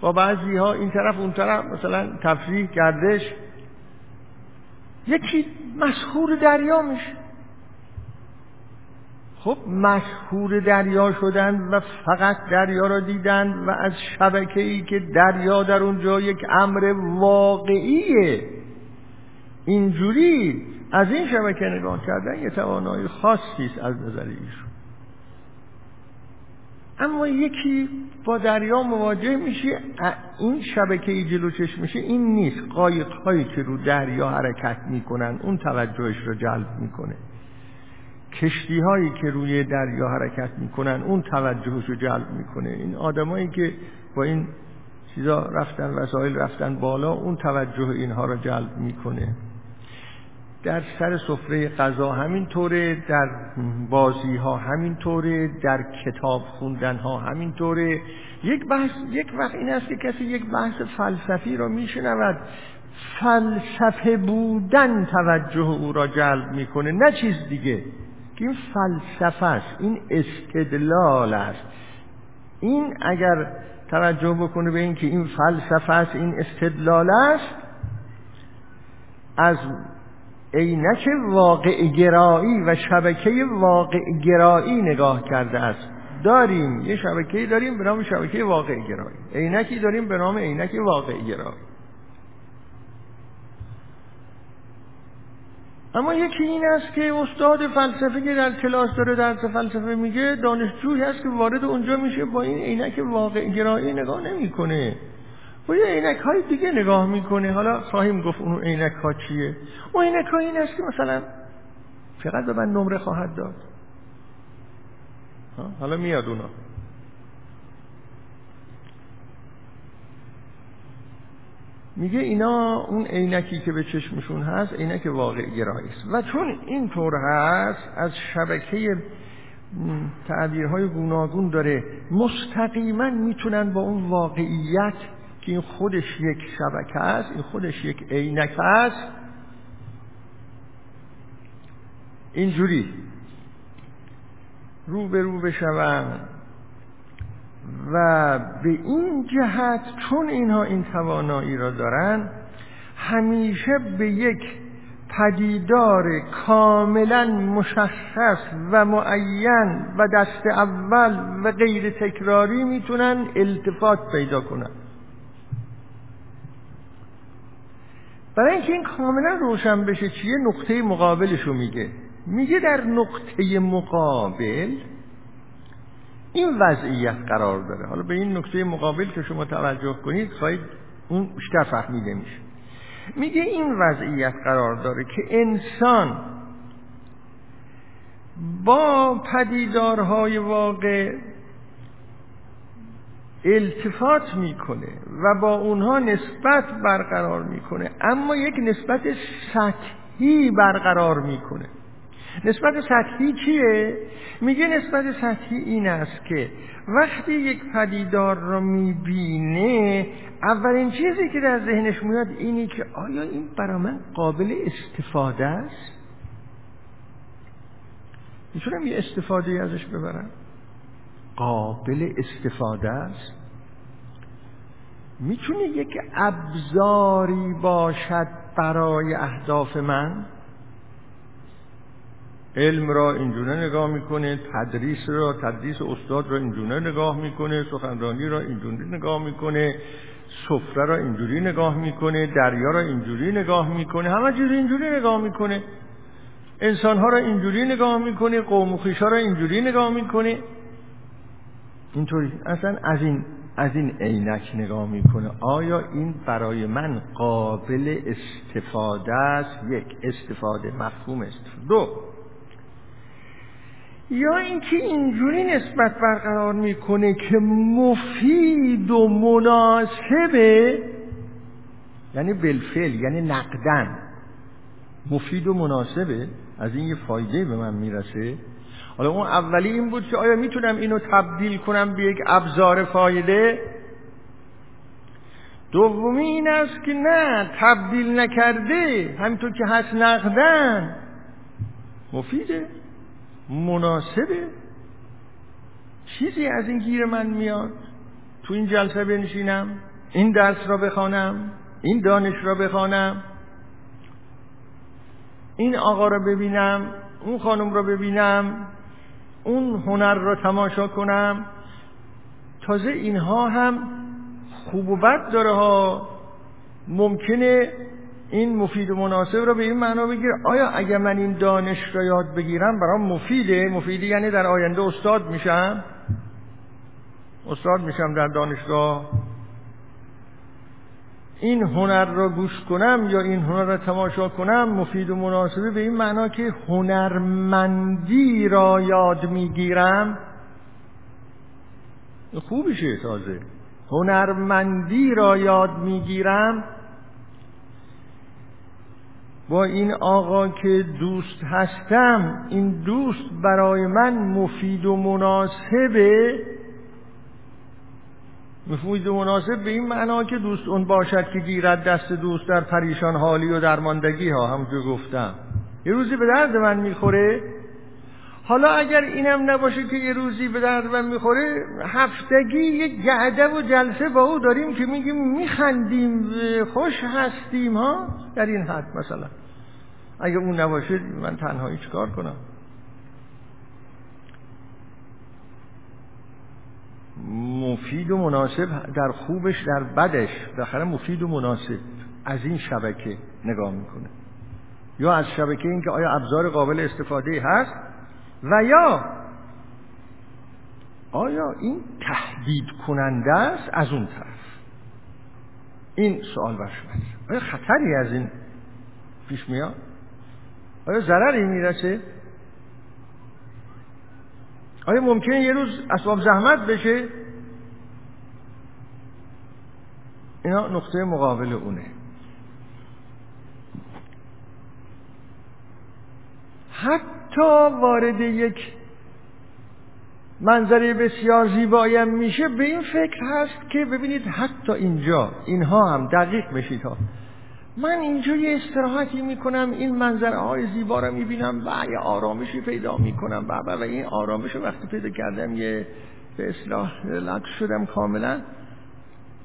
با بعضی ها این طرف اون طرف، مثلا تفریح، گردش، یکی مسحور دریا میشه. خب مسحور دریا شدن و فقط دریا را دیدن و از شبکه‌ای که دریا در اونجا یک امر واقعیه، اینجوری از این شبکه نگاه کردن یه توانایی خاصیست از نظر ایشون. اما یکی با دریا مواجه میشه، این شبکه جلو چشم میشه، این نیست. قایق هایی که رو دریا حرکت میکنن اون توجهش رو جلب میکنه، کشتی هایی که روی دریا حرکت میکنن اون توجهش رو جلب میکنه، این آدمایی که با این چیزا رفتن، وسایل رفتن بالا، اون توجه اینها رو جلب میکنه. در سر سفره غذا همین طوره، در بازی ها همین طوره، در کتاب خوندن ها همین طوره. یک بحث یک وقت این است که کسی یک بحث فلسفی رو میشنود، فلسفه بودن توجه او را جلب میکنه، نه چیز دیگه، که این فلسفه است، این استدلال است. این اگر توجه بکنه به این که این فلسفه است، این استدلال است، از عینک واقع گرایی و شبکه واقع گرایی نگاه کرده است. داریم یه شبکه‌ای داریم به نام شبکه واقع گرایی، عینکی داریم به نام عینک واقع گرایی. اما یکی این است که استاد فلسفه که در کلاس داره درس فلسفه میگه، دانشجویی هست که وارد اونجا میشه با این عینک واقع گرایی نگاه نمیکنه، و یه عینک های دیگه نگاه میکنه. حالا خواهیم گفت اون عینک ها چیه. اون عینک ها این است که مثلا چقدر به من نمره خواهد داد، حالا میاد اونا. میگه اینا اون عینکی که به چشمشون هست عینک واقع گرایی است، و چون این طور هست از شبکه تعبیرهای گوناگون داره، مستقیما میتونن با اون واقعیت که این خودش یک شبکه است، این خودش یک عینک است، اینجوری رو به رو بشون. و به این جهت چون اینها این توانایی را دارن، همیشه به یک پدیدار کاملا مشخص و معین و دست اول و غیر تکراری میتونن التفات پیدا کنن، برای اینکه این کاملا روشن بشه چیه، نقطه مقابلش رو میگه. میگه در نقطه مقابل این وضعیت قرار داره. حالا به این نقطه مقابل که شما توجه کنید خواهید اون بیشتر فهمیده میشه. میگه این وضعیت قرار داره که انسان با پدیدارهای واقع التفات میکنه و با اونها نسبت برقرار میکنه، اما یک نسبت سطحی برقرار میکنه. نسبت سطحی چیه؟ میگه نسبت سطحی این است که وقتی یک پدیدار را میبینه، اولین چیزی که در ذهنش میاد اینی که آیا این برای من قابل استفاده است؟ میتونم یه استفاده ای ازش ببرم؟ قابل استفاده است؟ میتونه یک ابزاری باشد برای اهداف من؟ علم را اینجوره نگاه میکنه، تدریس را، تدریس استاد را اینجوره نگاه میکنه، سخنرانی را اینجوری نگاه میکنه، سفره را اینجوری نگاه میکنه، دریا را اینجوری نگاه میکنه، همه چیز اینجوری نگاه میکنه، انسان ها را اینجوری نگاه میکنه، قوم و خویش ها را اینجوری نگاه میکنه، اینطوری اصلا از این از این عینک نگاه میکنه. آیا این برای من قابل استفاده است؟ یک، استفاده مفهوم است. دو، یا اینکه اینجوری نسبت برقرار میکنه که مفید و مناسبه، یعنی بالفعل، یعنی نقدن مفید و مناسبه، از این یه فایده به من میرسه. حالا اون اولی این بود که آیا میتونم اینو تبدیل کنم به یک ابزار فایده؟ دومی این است که نه، تبدیل نکرده همینطور که هست نقدن مفیده، مناسبه، چیزی از این گیر من میاد. تو این جلسه بنشینم، این درس را بخوانم، این دانش را بخوانم، این آقا را ببینم، اون خانم را ببینم، اون هنر را تماشا کنم. تازه اینها هم خوب و بد داره ها. ممکنه این مفید و مناسب را به این معنا بگیر آیا اگه من این دانش را یاد بگیرم برام مفیده؟ مفیده یعنی در آینده استاد میشم، استاد میشم در دانشگاه. این هنر را گوش کنم یا این هنر را تماشا کنم مفید و مناسبه به این معنا که هنرمندی را یاد میگیرم. خوبشه. تازه هنرمندی را یاد میگیرم. با این آقا که دوست هستم، این دوست برای من مفید و مناسبه. مفید و مناسب به این معنا که دوست اون باشد که گیرد دست دوست در پریشان حالی و درماندگی ها، همونجور گفتم یه روزی به درد من میخوره. حالا اگر اینم نباشه که یه روزی به درد من میخوره، هفتگی یک جعده و جلسه با او داریم که میگیم میخندیم خوش هستیم ها، در این حد. مثلا اگر اون نباشه من تنهایی چیکار کنم؟ مفید و مناسب در خوبش در بدش، بالاخره مفید و مناسب از این شبکه نگاه میکنه، یا از شبکه این که آیا ابزار قابل استفاده هست و یا آیا این تهدید کننده است. از اون طرف این سوال برش میاد آیا خطری از این پیش میاد؟ آیا ضرری میرسه؟ آیا ممکنه یه روز اسباب زحمت بشه؟ اینا نقطه مقابل اونه. حتی وارد یک منظره بسیار زیبایم میشه، به این فکر هست که ببینید حتی اینجا اینها هم دقیق بشید ها. من اینجا یه استراحتی میکنم، این منظره های زیبا رو میبینم و یه آرامشی پیدا میکنم و و این آرامش رو وقتی پیدا کردم یه به اصلاح لطف شدم کاملا.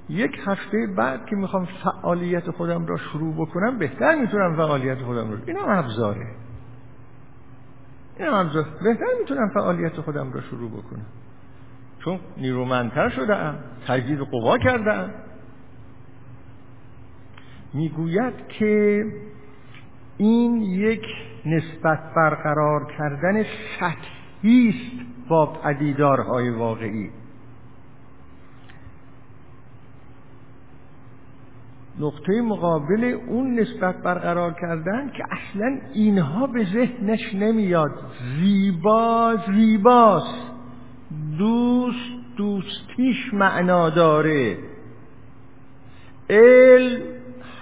یک هفته بعد که میخوام فعالیت خودم را شروع بکنم بهتر میتونم فعالیت خودم رو، این هم ابزاره، این هم ابزاره، بهتر میتونم فعالیت خودم را شروع بکنم چون نیرومندتر شده ام، تجدید قوا کرده ام. میگوید که این یک نسبت برقرار کردن سطحی است با پدیدارهای واقعی. نقطه مقابل اون نسبت برقرار کردن که اصلا اینها به ذهنش نمیاد. زیبا زیباست، دوست دوستیش معنا داره، علم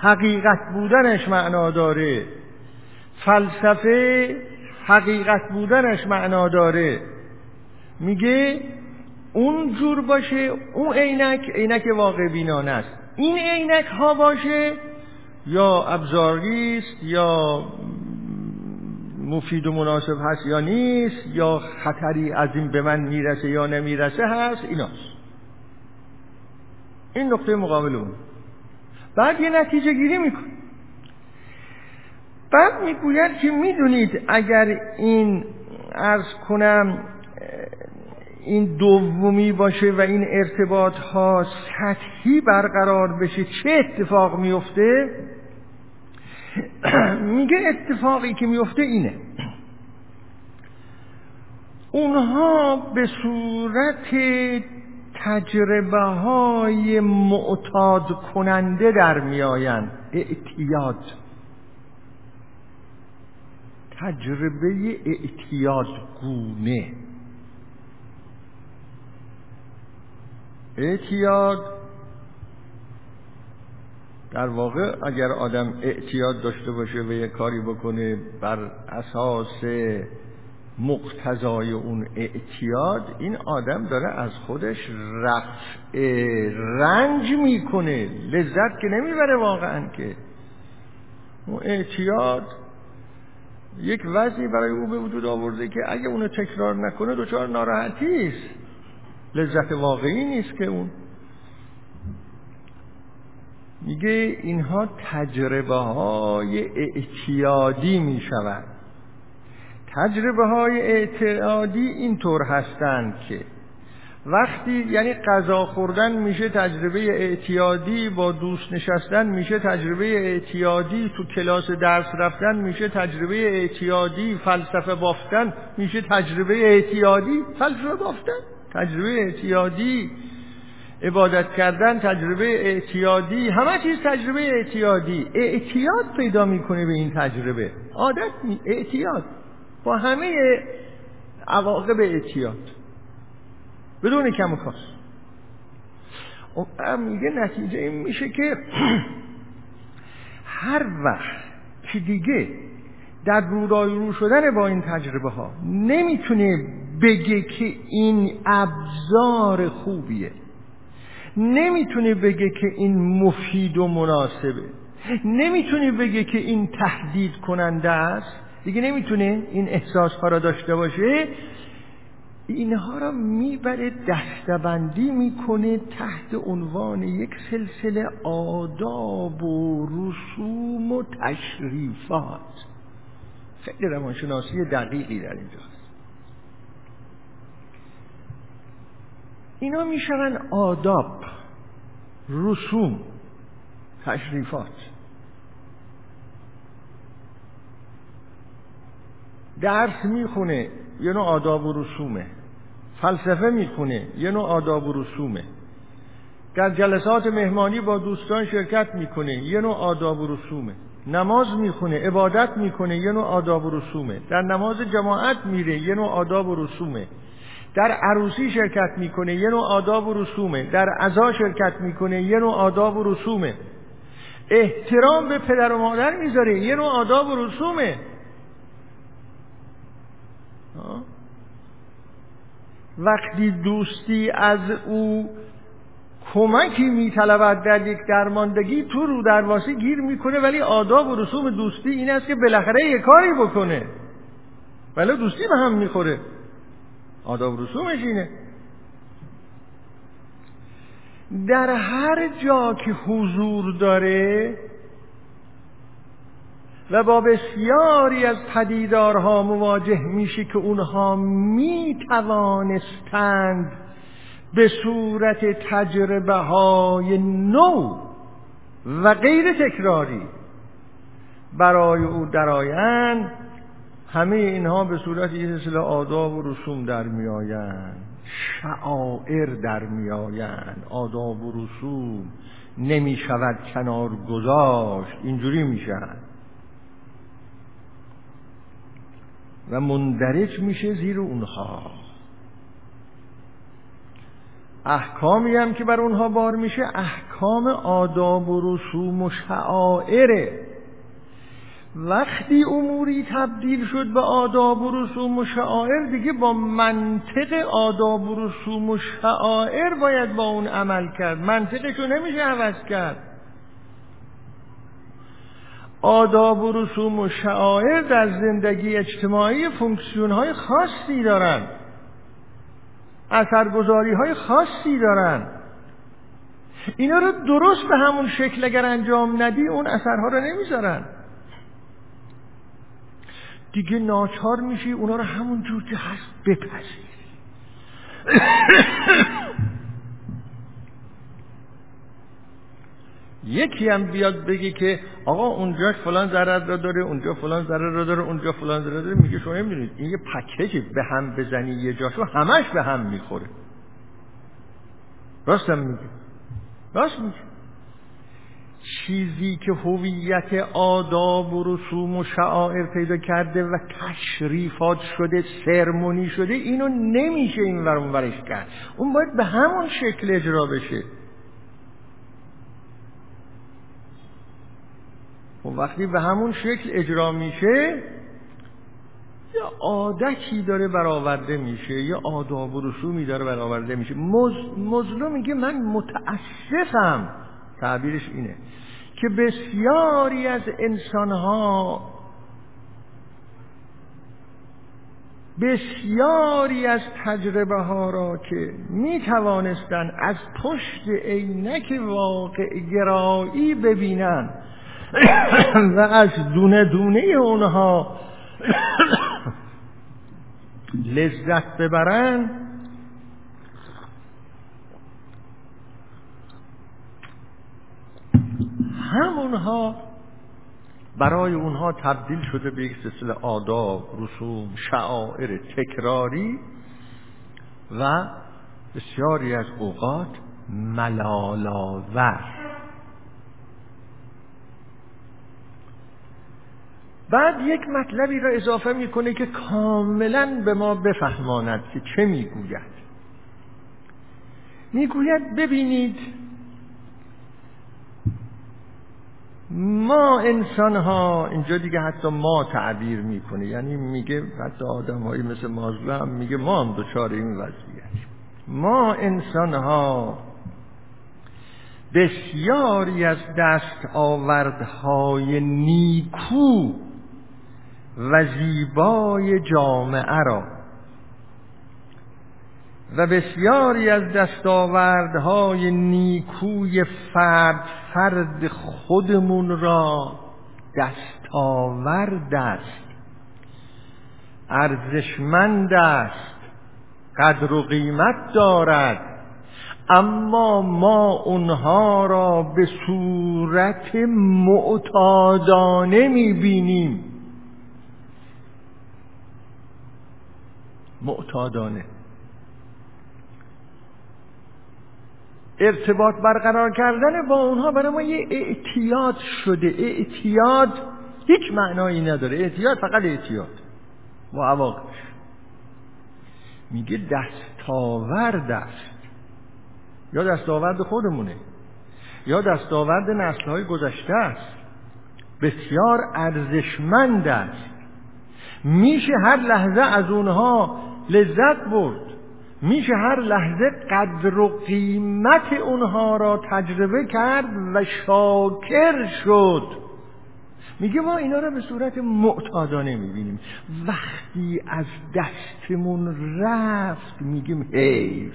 حقیقت بودنش معنا داره، فلسفه حقیقت بودنش معنا داره. میگه اون جور باشه، اون عینک عینک واقع بینانه است، این عینک ها باشه یا ابزاری است، یا مفید و مناسب هست یا نیست، یا خطری از این به من میرسه یا نمیرسه هست، ایناست. این نقطه مقابل اون. بعد یه نتیجه گیری میکنه. بعد میگوید که میدونید اگر این عرض کنم این دومی باشه و این ارتباط ها سطحی برقرار بشه چه اتفاق میفته؟ میگه اتفاقی که میفته اینه، اونها به صورت تجربه های معتاد کننده در می آیند. اعتیاد، تجربه اعتیاد گونه. اعتیاد در واقع اگر آدم اعتیاد داشته باشه و یه کاری بکنه بر اساس مقتضای اون اعتیاد، این آدم داره از خودش رفع رنج میکنه، لذت که نمیبره واقعا. که اون اعتیاد یک وضعی برای او به وجود آورده که اگه اونو تکرار نکنه دچار ناراحتی است، لذت واقعی نیست که اون میگه اینها تجربه های اعتیادی میشوند. تجربه های اعتیادی اینطور هستند که وقتی یعنی غذا خوردن میشه تجربه اعتیادی، با دوست نشستن میشه تجربه اعتیادی، تو کلاس درس رفتن میشه تجربه اعتیادی، فلسفه بافتن میشه تجربه اعتیادی، فلسفه بافتن تجربه اعتیادی، عبادت کردن تجربه اعتیادی، همه چیز تجربه اعتیادی. اعتیاد پیدا میکنه به این تجربه، عادت، اعتیاد با همه عواقب اعتیاد بدون کم و کاست. میگه نتیجه این میشه که هر وقت که دیگه در رودای رو شدن با این تجربه ها نمیتونه بگه که این ابزار خوبیه، نمیتونه بگه که این مفید و مناسبه، نمیتونه بگه که این تهدید کننده است، دیگه نمیتونه این احساس ها را داشته باشه، اینها را میبره دستبندی میکنه تحت عنوان یک سلسله آداب و رسوم و تشریفات. خیلی روانشناسی دقیقی در اینجاست. اینا میشن آداب، رسوم، تشریفات. درس میخونه یه نوع آداب و رسومه، فلسفه میخونه یه نوع آداب و رسومه، در جلسات مهمانی با دوستان شرکت میکنه یه نوع آداب و رسومه، نماز میخونه، عبادت میکنه یه نوع آداب و رسومه، در نماز جماعت میره یه نوع آداب و رسومه، در عروسی شرکت میکنه یه نوع آداب و رسومه، در عزا شرکت میکنه یه نوع آداب و رسومه، احترام به پدر و مادر میذاره یه نوع آداب و رسومه. وقتی دوستی از او کمکی میطلبد در یک درماندگی، تو رو درواسی گیر میکنه، ولی آداب و رسوم دوستی این است که بالاخره یه کاری بکنه، ولی دوستی به هم میخوره، آداب و رسومش اینه. در هر جا که حضور داره و با بسیاری از پدیدارها مواجه میشه که اونها میتوانستند به صورت تجربه های نو و غیر تکراری برای او درآیند، همه اینها به صورت یه سلسله آداب و رسوم در میآیند، شعائر در میآیند. آداب و رسوم نمیشود کنار گذاشت، اینجوری میشن و مندرج میشه زیر اونها. احکامی هم که بر اونها بار میشه احکام آداب و رسوم و شعائره. وقتی اموری تبدیل شد به آداب و رسوم و شعائر، دیگه با منطق آداب و رسوم و شعائر باید با اون عمل کرد، منطقشو نمیشه عوض کرد. آداب و رسوم و شعائر در زندگی اجتماعی فونکسیون‌های خاصی دارن، اثرگذاری‌های خاصی دارن. اینا رو درست به همون شکل اگر انجام ندی، اون اثرها رو نمیذارن، دیگه ناچار میشی اونا رو همون جور که هست بپذیری. یکی هم بیاد بگی که آقا اونجا فلان ضرر را داره، اونجا فلان ضرر را داره، اونجا فلان ضرر داره، میگه شما نمیدونید این یه پکیجی، به هم بزنی یه جاشو همش به هم میخوره. راست هم میگه، راست میگه. چیزی که هویت آداب و رسوم و شعائر پیدا کرده و تشریفات شده، سرمونی شده، اینو نمیشه این ور اون ورش کرد، اون باید به همون شکل اجرا بشه. و وقتی به همون شکل اجرا میشه، یا عادتی داره برآورده میشه، یا آداب و رسومی داره برآورده میشه. مظلوم میگه من متاسفم، تعبیرش اینه که بسیاری از انسانها بسیاری از تجربه ها را که می توانستند از پشت عینک واقع گرایی ببینن و از دونه دونه اونها لذت ببرن، همونها برای اونها تبدیل شده به یک سلسله آداب، رسوم، شعائر تکراری و بسیاری از اوقات ملال‌آور. بعد یک مطلبی را اضافه میکنه که کاملا به ما بفهماند که چه میگوید. میگوید ببینید ما انسان ها، اینجا دیگه حتی ما تعبیر میکنه، یعنی میگه حتی آدم هایی مثل مازلو هم میگه ما هم دچار این وضعیتیم. ما انسان ها بسیاری از دستاوردهای نیکو و زیبای جامعه را و بسیاری از دستاوردهای نیکوی فرد فرد خودمون را دستاورد است، ارزشمند است، قدر و قیمت دارد، اما ما اونها را به صورت معتادانه میبینیم. معتادانه ارتباط برقرار کردن با اونها برای ما یه اعتیاد شده. اعتیاد هیچ معنایی نداره، اعتیاد فقط اعتیاد و عواقبش. میگه دستاورد است، یا دستاورد خودمونه یا دستاورد نسل‌های گذشته است، بسیار ارزشمند است، میشه هر لحظه از اونها لذت برد، میشه هر لحظه قدر و قیمت اونها را تجربه کرد و شاکر شد. میگه ما اینا را به صورت معتادانه میبینیم، وقتی از دستمون رفت میگیم حیف،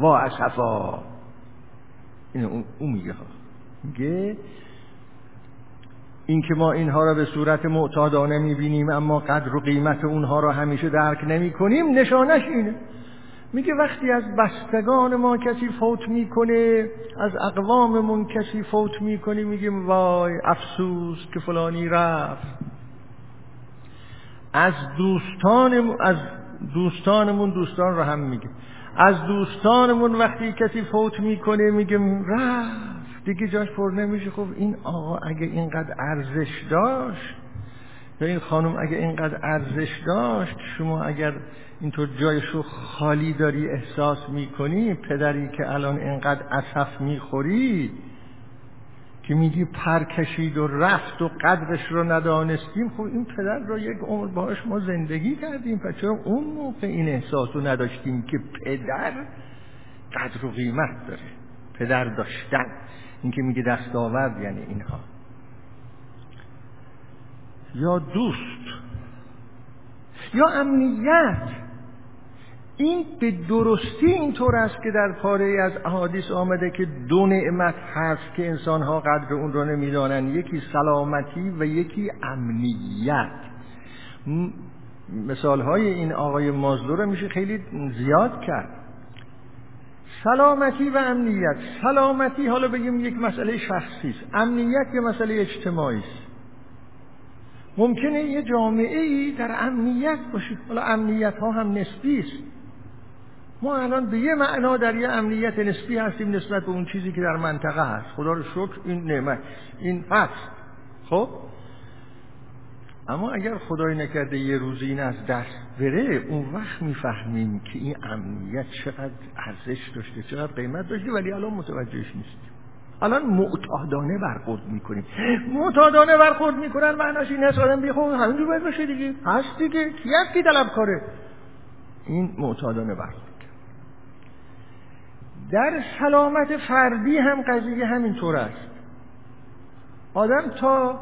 وا اسفا. اینو اون میگه ها. میگه این که ما اینها را به صورت معتادانه میبینیم اما قدر و قیمت اونها را همیشه درک نمی کنیم، نشانش اینه. میگه وقتی از بستگان ما کسی فوت میکنه، از اقواممون کسی فوت میکنه، میگیم وای افسوس که فلانی رفت. از دوستانم از دوستانمون دوستان را هم میگه، از دوستانمون وقتی کسی فوت میکنه میگیم رفت دیگه جاش پر نمیشه. خب این آقا اگه اینقدر ارزش داشت، یا این خانم اگه اینقدر ارزش داشت، شما اگر اینطور جایشو خالی داری احساس میکنی، پدری که الان اینقدر اسف میخوری که میگی پرکشید و رفت و قدرش رو ندانستیم، خب این پدر رو یک عمر باهاش ما زندگی کردیم، پس چرا اون موقع این احساس رو نداشتیم که پدر قدر و قیمت داره؟ پدر داشتن، این که میگه دستاورد یعنی اینها. یا دوست، یا امنیت. این به درستی اینطور است که در پاره از احادیث آمده که دو نعمت هست که انسانها قدر اون رو نمیدانن، یکی سلامتی و یکی امنیت. مثال های این آقای مازلو رو میشه خیلی زیاد کرد. سلامتی و امنیت. سلامتی حالا بگیم یک مسئله شخصی است، امنیت یک مسئله اجتماعی است. ممکنه یه جامعه‌ای در امنیت باشه، حالا امنیت ها هم نسبی است. ما الان به یه معنا در یه امنیت نسبی هستیم نسبت به اون چیزی که در منطقه هست. خدا رو شکر این نعمت این هست. خب اما اگر خدای نکرده یه روزی این از دست بره، اون وقت میفهمیم که این امنیت چقدر ارزش داشته، چقدر قیمت داشته، ولی الان متوجهش نیستیم. الان معتادانه برخورد میکنیم. معتادانه برخورد میکنن معناش این است آدم بخوام همینجور باید باشه دیگه، هست دیگه، کی هست کی طلبکاره. این معتادانه برخورد. در سلامت فردی هم قضیه همینطور است. آدم تا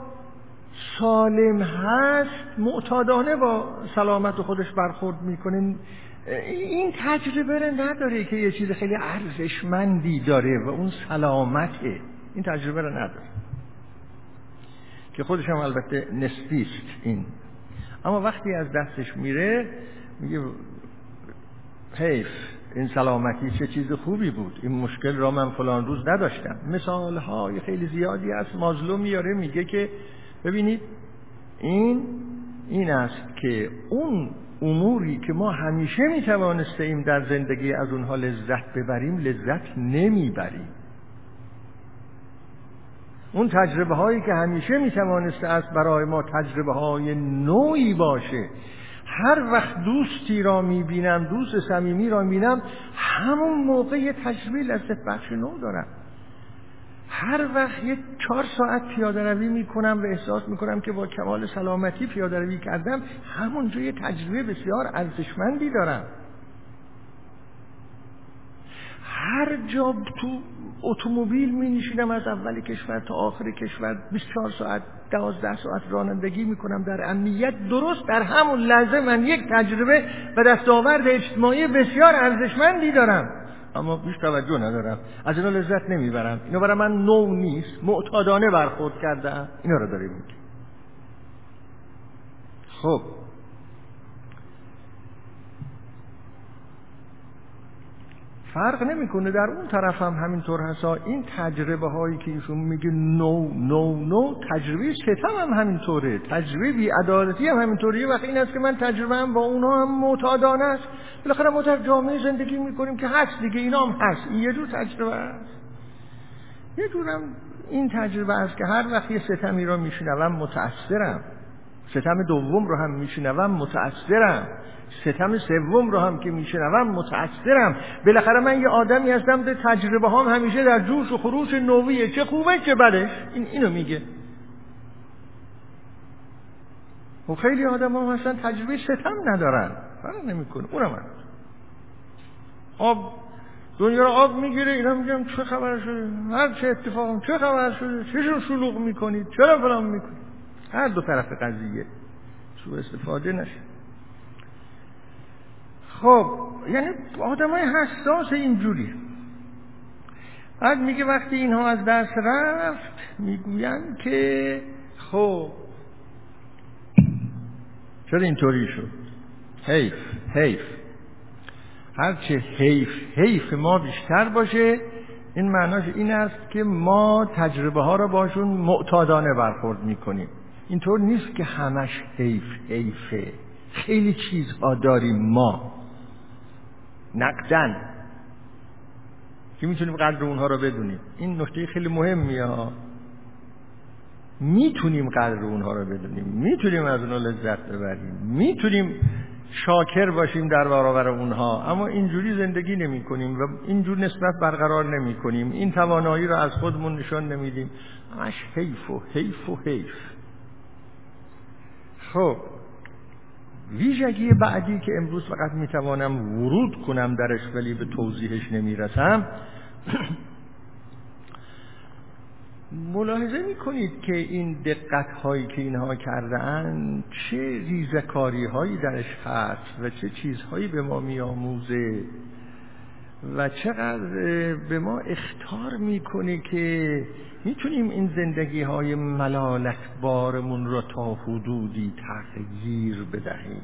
سالم هست معتادانه با سلامت خودش برخورد میکنه. این تجربه نداره که یه چیز خیلی ارزشمندی داره و اون سلامته، این تجربه رو نداره، که خودش هم البته نسبیست این. اما وقتی از دستش میره میگه حیف، این سلامتی چه چیز خوبی بود، این مشکل را من فلان روز نداشتم. مثال های خیلی زیادی هست. مازلو میاره میگه که ببینید این این است که اون اموری که ما همیشه میتوانستیم در زندگی از اونها لذت ببریم لذت نمیبریم. اون تجربه هایی که همیشه میتوانسته است برای ما تجربه های نوعی باشه، هر وقت دوستی را میبینم، دوست صمیمی را میبینم، همون موقع یه تجربه لذت بخش نو دارم. هر وقت یه چهار ساعت پیاده روی میکنم و احساس میکنم که با کمال سلامتی پیاده روی کردم، همونجا یه تجربه بسیار ارزشمندی دارم. هر جا تو اتومبیل می نشینم، از اول کشور تا آخر کشور بیست و چهار ساعت، دوازده ساعت رانندگی می کنم در امنیت، درست در همون لحظه من یک تجربه و دستاورد اجتماعی بسیار ارزشمندی دارم، اما بیش توجه ندارم، از اینا لذت نمی برم. اینا برای من نو نیست، معتادانه برخورد کردم. اینا رو داریم میگیم. خب فرق نمیکنه، در اون طرف هم همینطور هست. این تجربه هایی که ایشون میگه نو نو نو، تجربه ستم هم همینطوره، تجربه بی‌عدالتی هم همینطوره. یه وقت این است که من تجربه هم با اونها هم معتادانه است. بالاخره ما در جامعه زندگی میکنیم که هست دیگه، اینا هم هست. این یه جور تجربه است. یه جورم این تجربه است که هر وقت یه ستمی رو میشنوم متأثرم، ستم دوم رو هم میشنوم متأثرم، ستم سوم رو هم که میشنوم متأثرم. بالاخره من یه آدمی هستم که تجربه هم همیشه در جوش و خروش نویه، چه خوبه چه بده. این اینو میگه. و خیلی آدم‌ها هستن تجربه ستم ندارن، فرق نمیکنه. اونم هست. آب دنیا رو آب میگیره، اینا میگم چه خبر شده، هر چه اتفاقم چه خبر شده، چشون شلوغ میکنید، چرا فلان میکنید. هر دو طرف قضیه سوء استفاده نشه. خب یعنی آدمای حساس اینجوری. بعد میگه وقتی اینها از دست رفت، میگویند که خب چرا اینطوری شد، حیف حیف. هرچه حیف حیف ما بیشتر باشه، این معناش این است که ما تجربه ها را باشون معتادانه برخورد میکنیم. اینطور نیست که همش حیف حیفه، خیلی چیزها داریم ما نقدن که میتونیم قدر اونها رو بدونیم. این نکته خیلی مهمیه. میتونیم قدر اونها رو بدونیم، میتونیم از اونها لذت ببریم، میتونیم شاکر باشیم در برابر اونها، اما اینجوری زندگی نمی کنیم و اینجور نسبت برقرار نمی کنیم، این توانایی رو از خودمون نشان نمیدیم. همش حیف و حیف و حیف. خب ویژگی بعدی که امروز فقط میتوانم ورود کنم درش ولی به توضیحش نمیرسم، ملاحظه میکنید که این دقت هایی که اینها کردن، چه ریزکاری هایی درش هست و چه چیزهایی به ما میآموزه و چقدر به ما اخطار میکنه که میتونیم این زندگی های ملالت بارمون را تا حدودی تغییر بدهیم،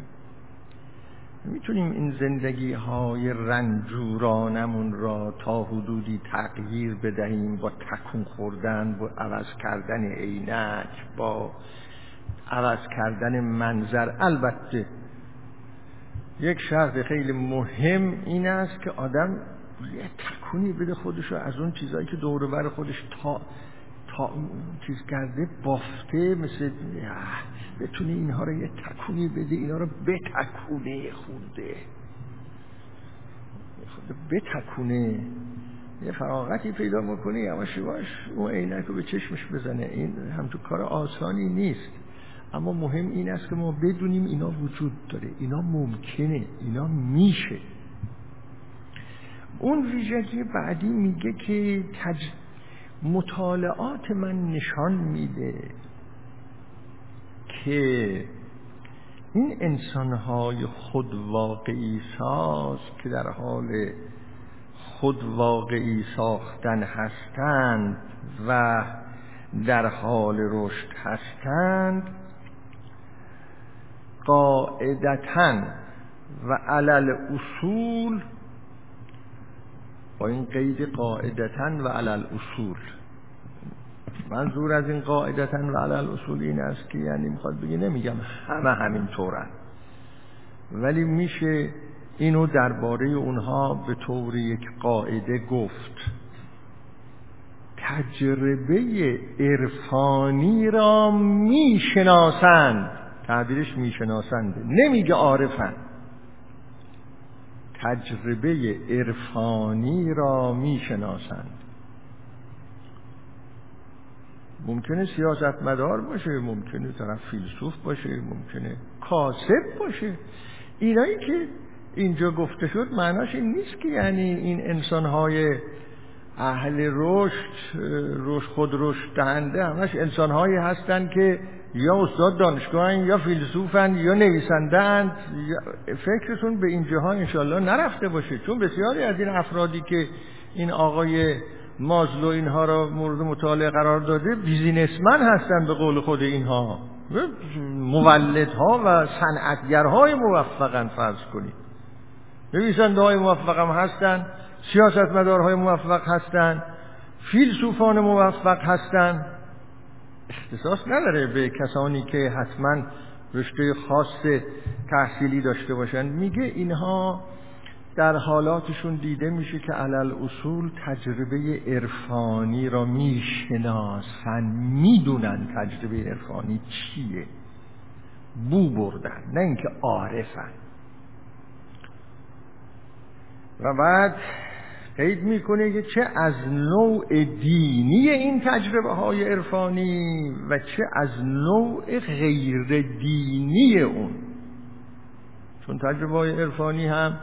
میتونیم این زندگی های رنجورانمون را تا حدودی تغییر بدهیم، با تکون خوردن، با عوض کردن عینک، با عوض کردن منظر. البته یک شرط خیلی مهم این است که آدم یه تکونی بده خودشو از اون چیزایی که دور و بر خودش تا تا چیز کرده بافته، مثل بتونه اینها رو یه تکونی بده، اینا رو بتکونه، خورده خود بتکونه، یه فراغتی پیدا میکنه، اما شواش اون عینک رو به چشمش بزنه. این هم تو کار آسانی نیست، اما مهم این است که ما بدونیم اینا وجود داره، اینا ممکنه، اینا میشه. اون ویژگی بعدی میگه که تج... مطالعات من نشان میده که این انسان‌های خودواقعی ساز که در حال خودواقعی ساختن هستند و در حال رشد هستند، قاعدتاً و علل اصول، با این قید قاعدتاً و علل اصول، منظور از این قاعدتاً و علل اصول این است که یعنی میخواد بگه نمیگم همه همین طورن، ولی میشه اینو درباره اونها به طور یک قاعده گفت. تجربه عرفانی را میشناسند، تعبیرش میشناسند، نمیگه عارفند. تجربه عرفانی را میشناسند. ممکنه سیاستمدار باشه، ممکنه طرف فیلسوف باشه، ممکنه کاسب باشه. اینایی که اینجا گفته شد معناش این نیست که یعنی این انسان‌های اهل رشد رشد خود رشد دهنده همش انسان‌هایی هستند که یا استاد دانشگاهن، یا فیلسوفن، یا نویسنده‌اند. فکرشون به این جهان انشالله نرفته باشه، چون بسیاری از این افرادی که این آقای مازلو اینها را مورد مطالعه قرار داده بیزینسمن هستند به قول خود اینها، مولدها و صنعتگرهای موفقن. فرض کنید نویسنده‌های موفق هم هستند، سیاستمدارهای موفق هستند، فیلسوفان موفق هستند. اختصاص نداره به کسانی که حتما رشته خاص تحصیلی داشته باشند. میگه اینها در حالاتشون دیده میشه که علل اصول تجربه عرفانی را میشناسن، میدونن تجربه عرفانی چیه، بو بردن، نه اینکه عارفن. و بعد قید میکنه که چه از نوع دینی این تجربه های عرفانی و چه از نوع غیر دینی اون، چون تجربه های عرفانی هم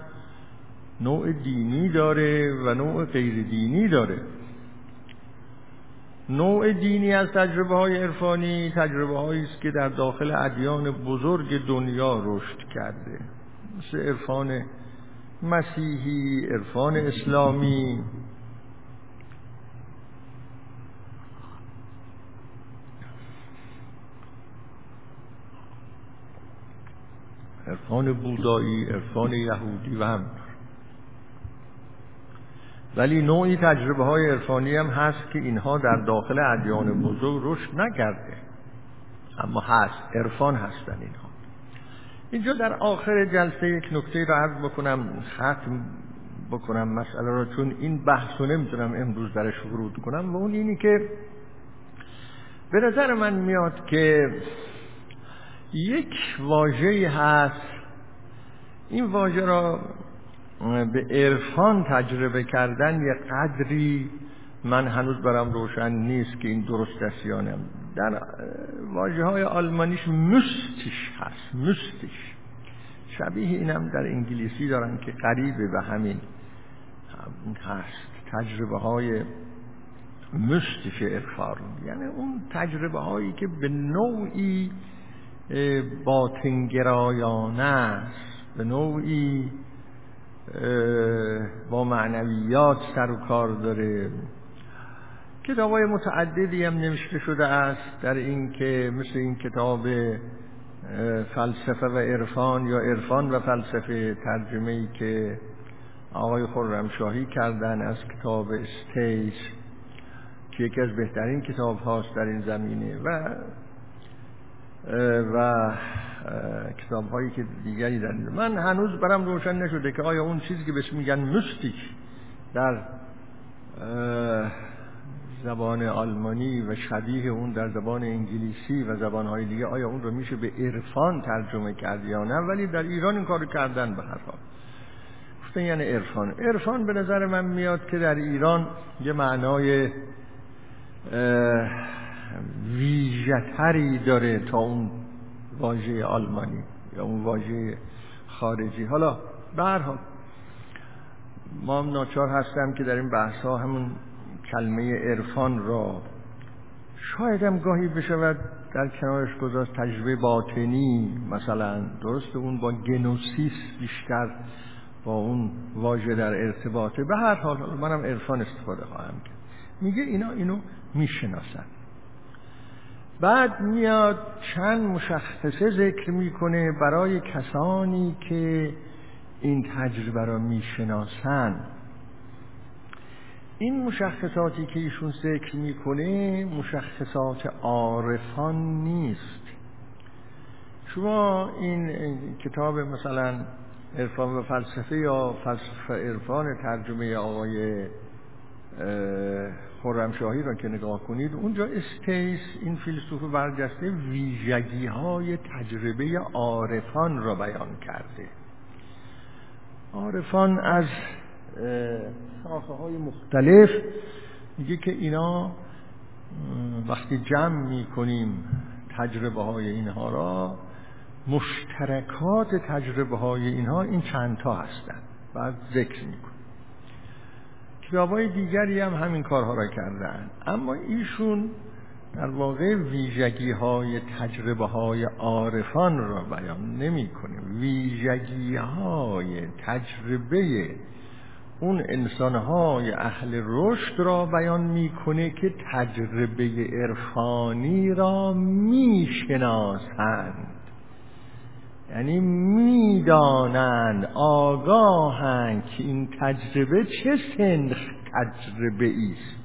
نوع دینی داره و نوع غیر دینی داره. نوع دینی از تجربه های عرفانی تجربه هایی است که در داخل ادیان بزرگ دنیا رشد کرده، مثل عرفان مسیحی، عرفان اسلامی. عرفان بودایی، عرفان یهودی و هم. ولی نوعی تجربه های عرفانی هم هست که اینها در داخل ادیان بزرگ رشد نکرده، اما هست، عرفان هستن اینها. اینجا در آخر جلسه یک نکته را عرض بکنم، ختم بکنم مسئله را، چون این بحث رو نمیتونم امروز درش ورود کنم، و اون اینی که به نظر من میاد که یک واژه‌ای هست، این واژه را به عرفان تجربه کردن یه قدری من هنوز برام روشن نیست که این درست است یا نه. در واژه های آلمانیش مستیش هست، مستیش شبیه اینم در انگلیسی دارن که قریبه به همین هست، تجربه های مستیش ارفارون، یعنی اون تجربه هایی که به نوعی باطنگرایانه است، به نوعی با معنویات سر و کار داره. کتاب‌های متعددی هم نوشته شده است در این که، مثل این کتاب فلسفه و عرفان یا عرفان و فلسفه، ترجمه‌ای که آقای خرمشاهی کردن از کتاب استیس که یکی از بهترین کتاب هاست در این زمینه، و و کتاب‌هایی که دیگری در این. من هنوز برام روشن نشده که آیا اون چیزی که بهش میگن مستیک در زبان آلمانی و شبیه اون در زبان انگلیسی و زبان‌های دیگه، آیا اون رو میشه به عرفان ترجمه کرد یا نه؟ ولی در ایران این کارو کردن به هر حال. گفتن یعنی عرفان. عرفان به نظر من میاد که در ایران یه معنای ویژه‌تری داره تا اون واژه آلمانی یا اون واژه خارجی. حالا به هر حال ما هم ناچار هستم که در این بحث‌ها همون کلمه عرفان را شاید هم گاهی بشود در کنارش گذاشت تجربه باطنی، مثلا درست اون با گنوسیس بیشتر با اون واژه در ارتباطه. به هر حال منم عرفان استفاده خواهم کرد. میگه اینا اینو میشناسن. بعد میاد چند مشخصه ذکر میکنه برای کسانی که این تجربه را میشناسن. این مشخصاتی که ایشون ذکر میکنه مشخصات عارفان نیست. شما این کتاب مثلا عرفان و فلسفه یا فلسفه عرفان ترجمه آقای خرمشاهی را که نگاه کنید، اونجا استیس این فیلسوف برجسته ویژگی های تجربه عارفان را بیان کرده. عارفان از شاخه های مختلف میگه که اینا وقتی جمع میکنیم تجربه های اینها را، مشترکات تجربه های اینها این چند تا هستن. بعد ذکر میکنه کتاب‌های دیگری هم همین کارها را کردن، اما ایشون در واقع ویژگی های تجربه های عارفان را بیان نمی کنه. ویژگی های تجربه اون انسان‌های اهل رشد را بیان می‌کنه که تجربه عرفانی را می‌شناسند، یعنی می‌دانند، آگاهند که این تجربه چه سنخ تجربه‌ای است.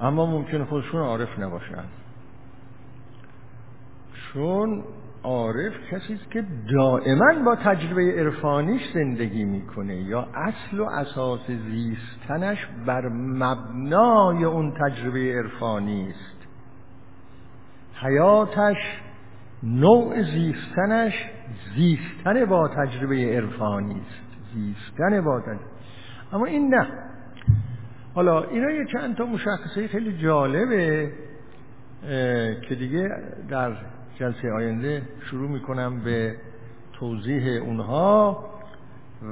اما ممکن خودشون عارف نباشند، چون عارف کسی است که دائما با تجربه عرفانیش زندگی میکنه، یا اصل و اساس زیستنش بر مبنای اون تجربه عرفانی است. حیاتش، نوع زیستنش، زیستن با تجربه عرفانی است، زیستن با تجربه. اما این نه. حالا اینا یه چند تا مشخصه خیلی جالبه که دیگه در جلسه آینده شروع میکنم به توضیح اونها.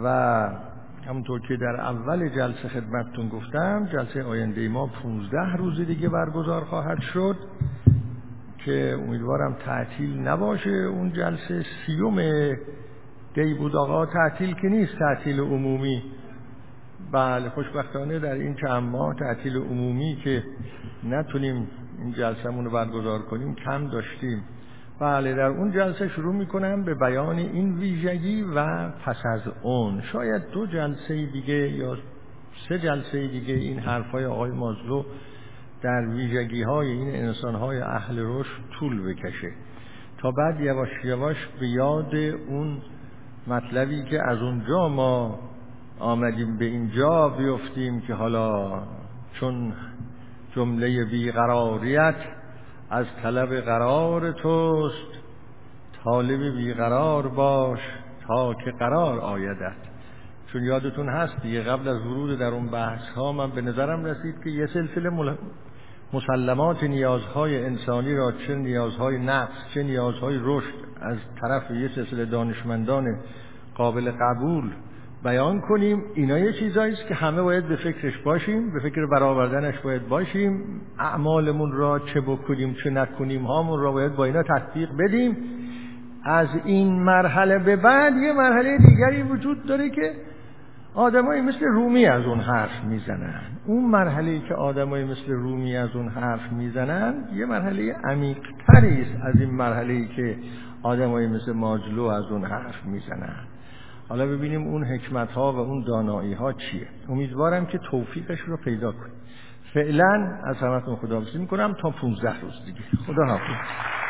و همونطور که در اول جلسه خدمتتون گفتم، جلسه آینده ما پانزده روز دیگه برگزار خواهد شد که امیدوارم تعطیل نباشه. اون جلسه سیوم دی بود آقا، تعطیل که نیست، تعطیل عمومی. بله، خوشبختانه در این چند ماه تعطیل عمومی که نتونیم این جلسه‌مون رو برگزار کنیم کم داشتیم. بله، در اون جلسه شروع میکنم به بیان این ویژگی و پس از اون شاید دو جلسه دیگه یا سه جلسه دیگه این حرفای آقای مازلو در ویژگی های این انسان های اهل رشد طول بکشه، تا بعد یواش یواش به یاد اون مطلبی که از اونجا ما آمدیم به اینجا بیفتیم که حالا چون جمله بیقراریت از طلب قرار توست، طالب بیقرار باش تا که قرار آیدت. چون یادتون هست دیگه قبل از ورود در اون بحث ها من به نظرم رسید که یه سلسله مل... مسلمات نیازهای انسانی را، چه نیازهای نفس چه نیازهای رشد، از طرف یه سلسله دانشمندان قابل قبول بیان کنیم. اینا یه چیزایی است که همه باید به فکرش باشیم، به فکر برآوردنش باید باشیم. اعمالمون را، چه بکنیم چه نکنیم هامون را باید با اینا تطبیق بدیم. از این مرحله به بعد یه مرحله دیگری وجود داره که آدمایی مثل رومی از اون حرف میزنن. اون مرحله‌ای که آدمایی مثل رومی از اون حرف میزنن یه مرحله عمیق‌تری است از این مرحله‌ای که آدمایی مثل ماجلو از اون حرف میزنن. حالا ببینیم اون حکمت‌ها و اون دانایی‌ها چیه. امیدوارم که توفیقش رو پیدا کنیم. فعلا از همتون خداحافظی می‌کنم تا پانزده روز دیگه. خدا حافظ.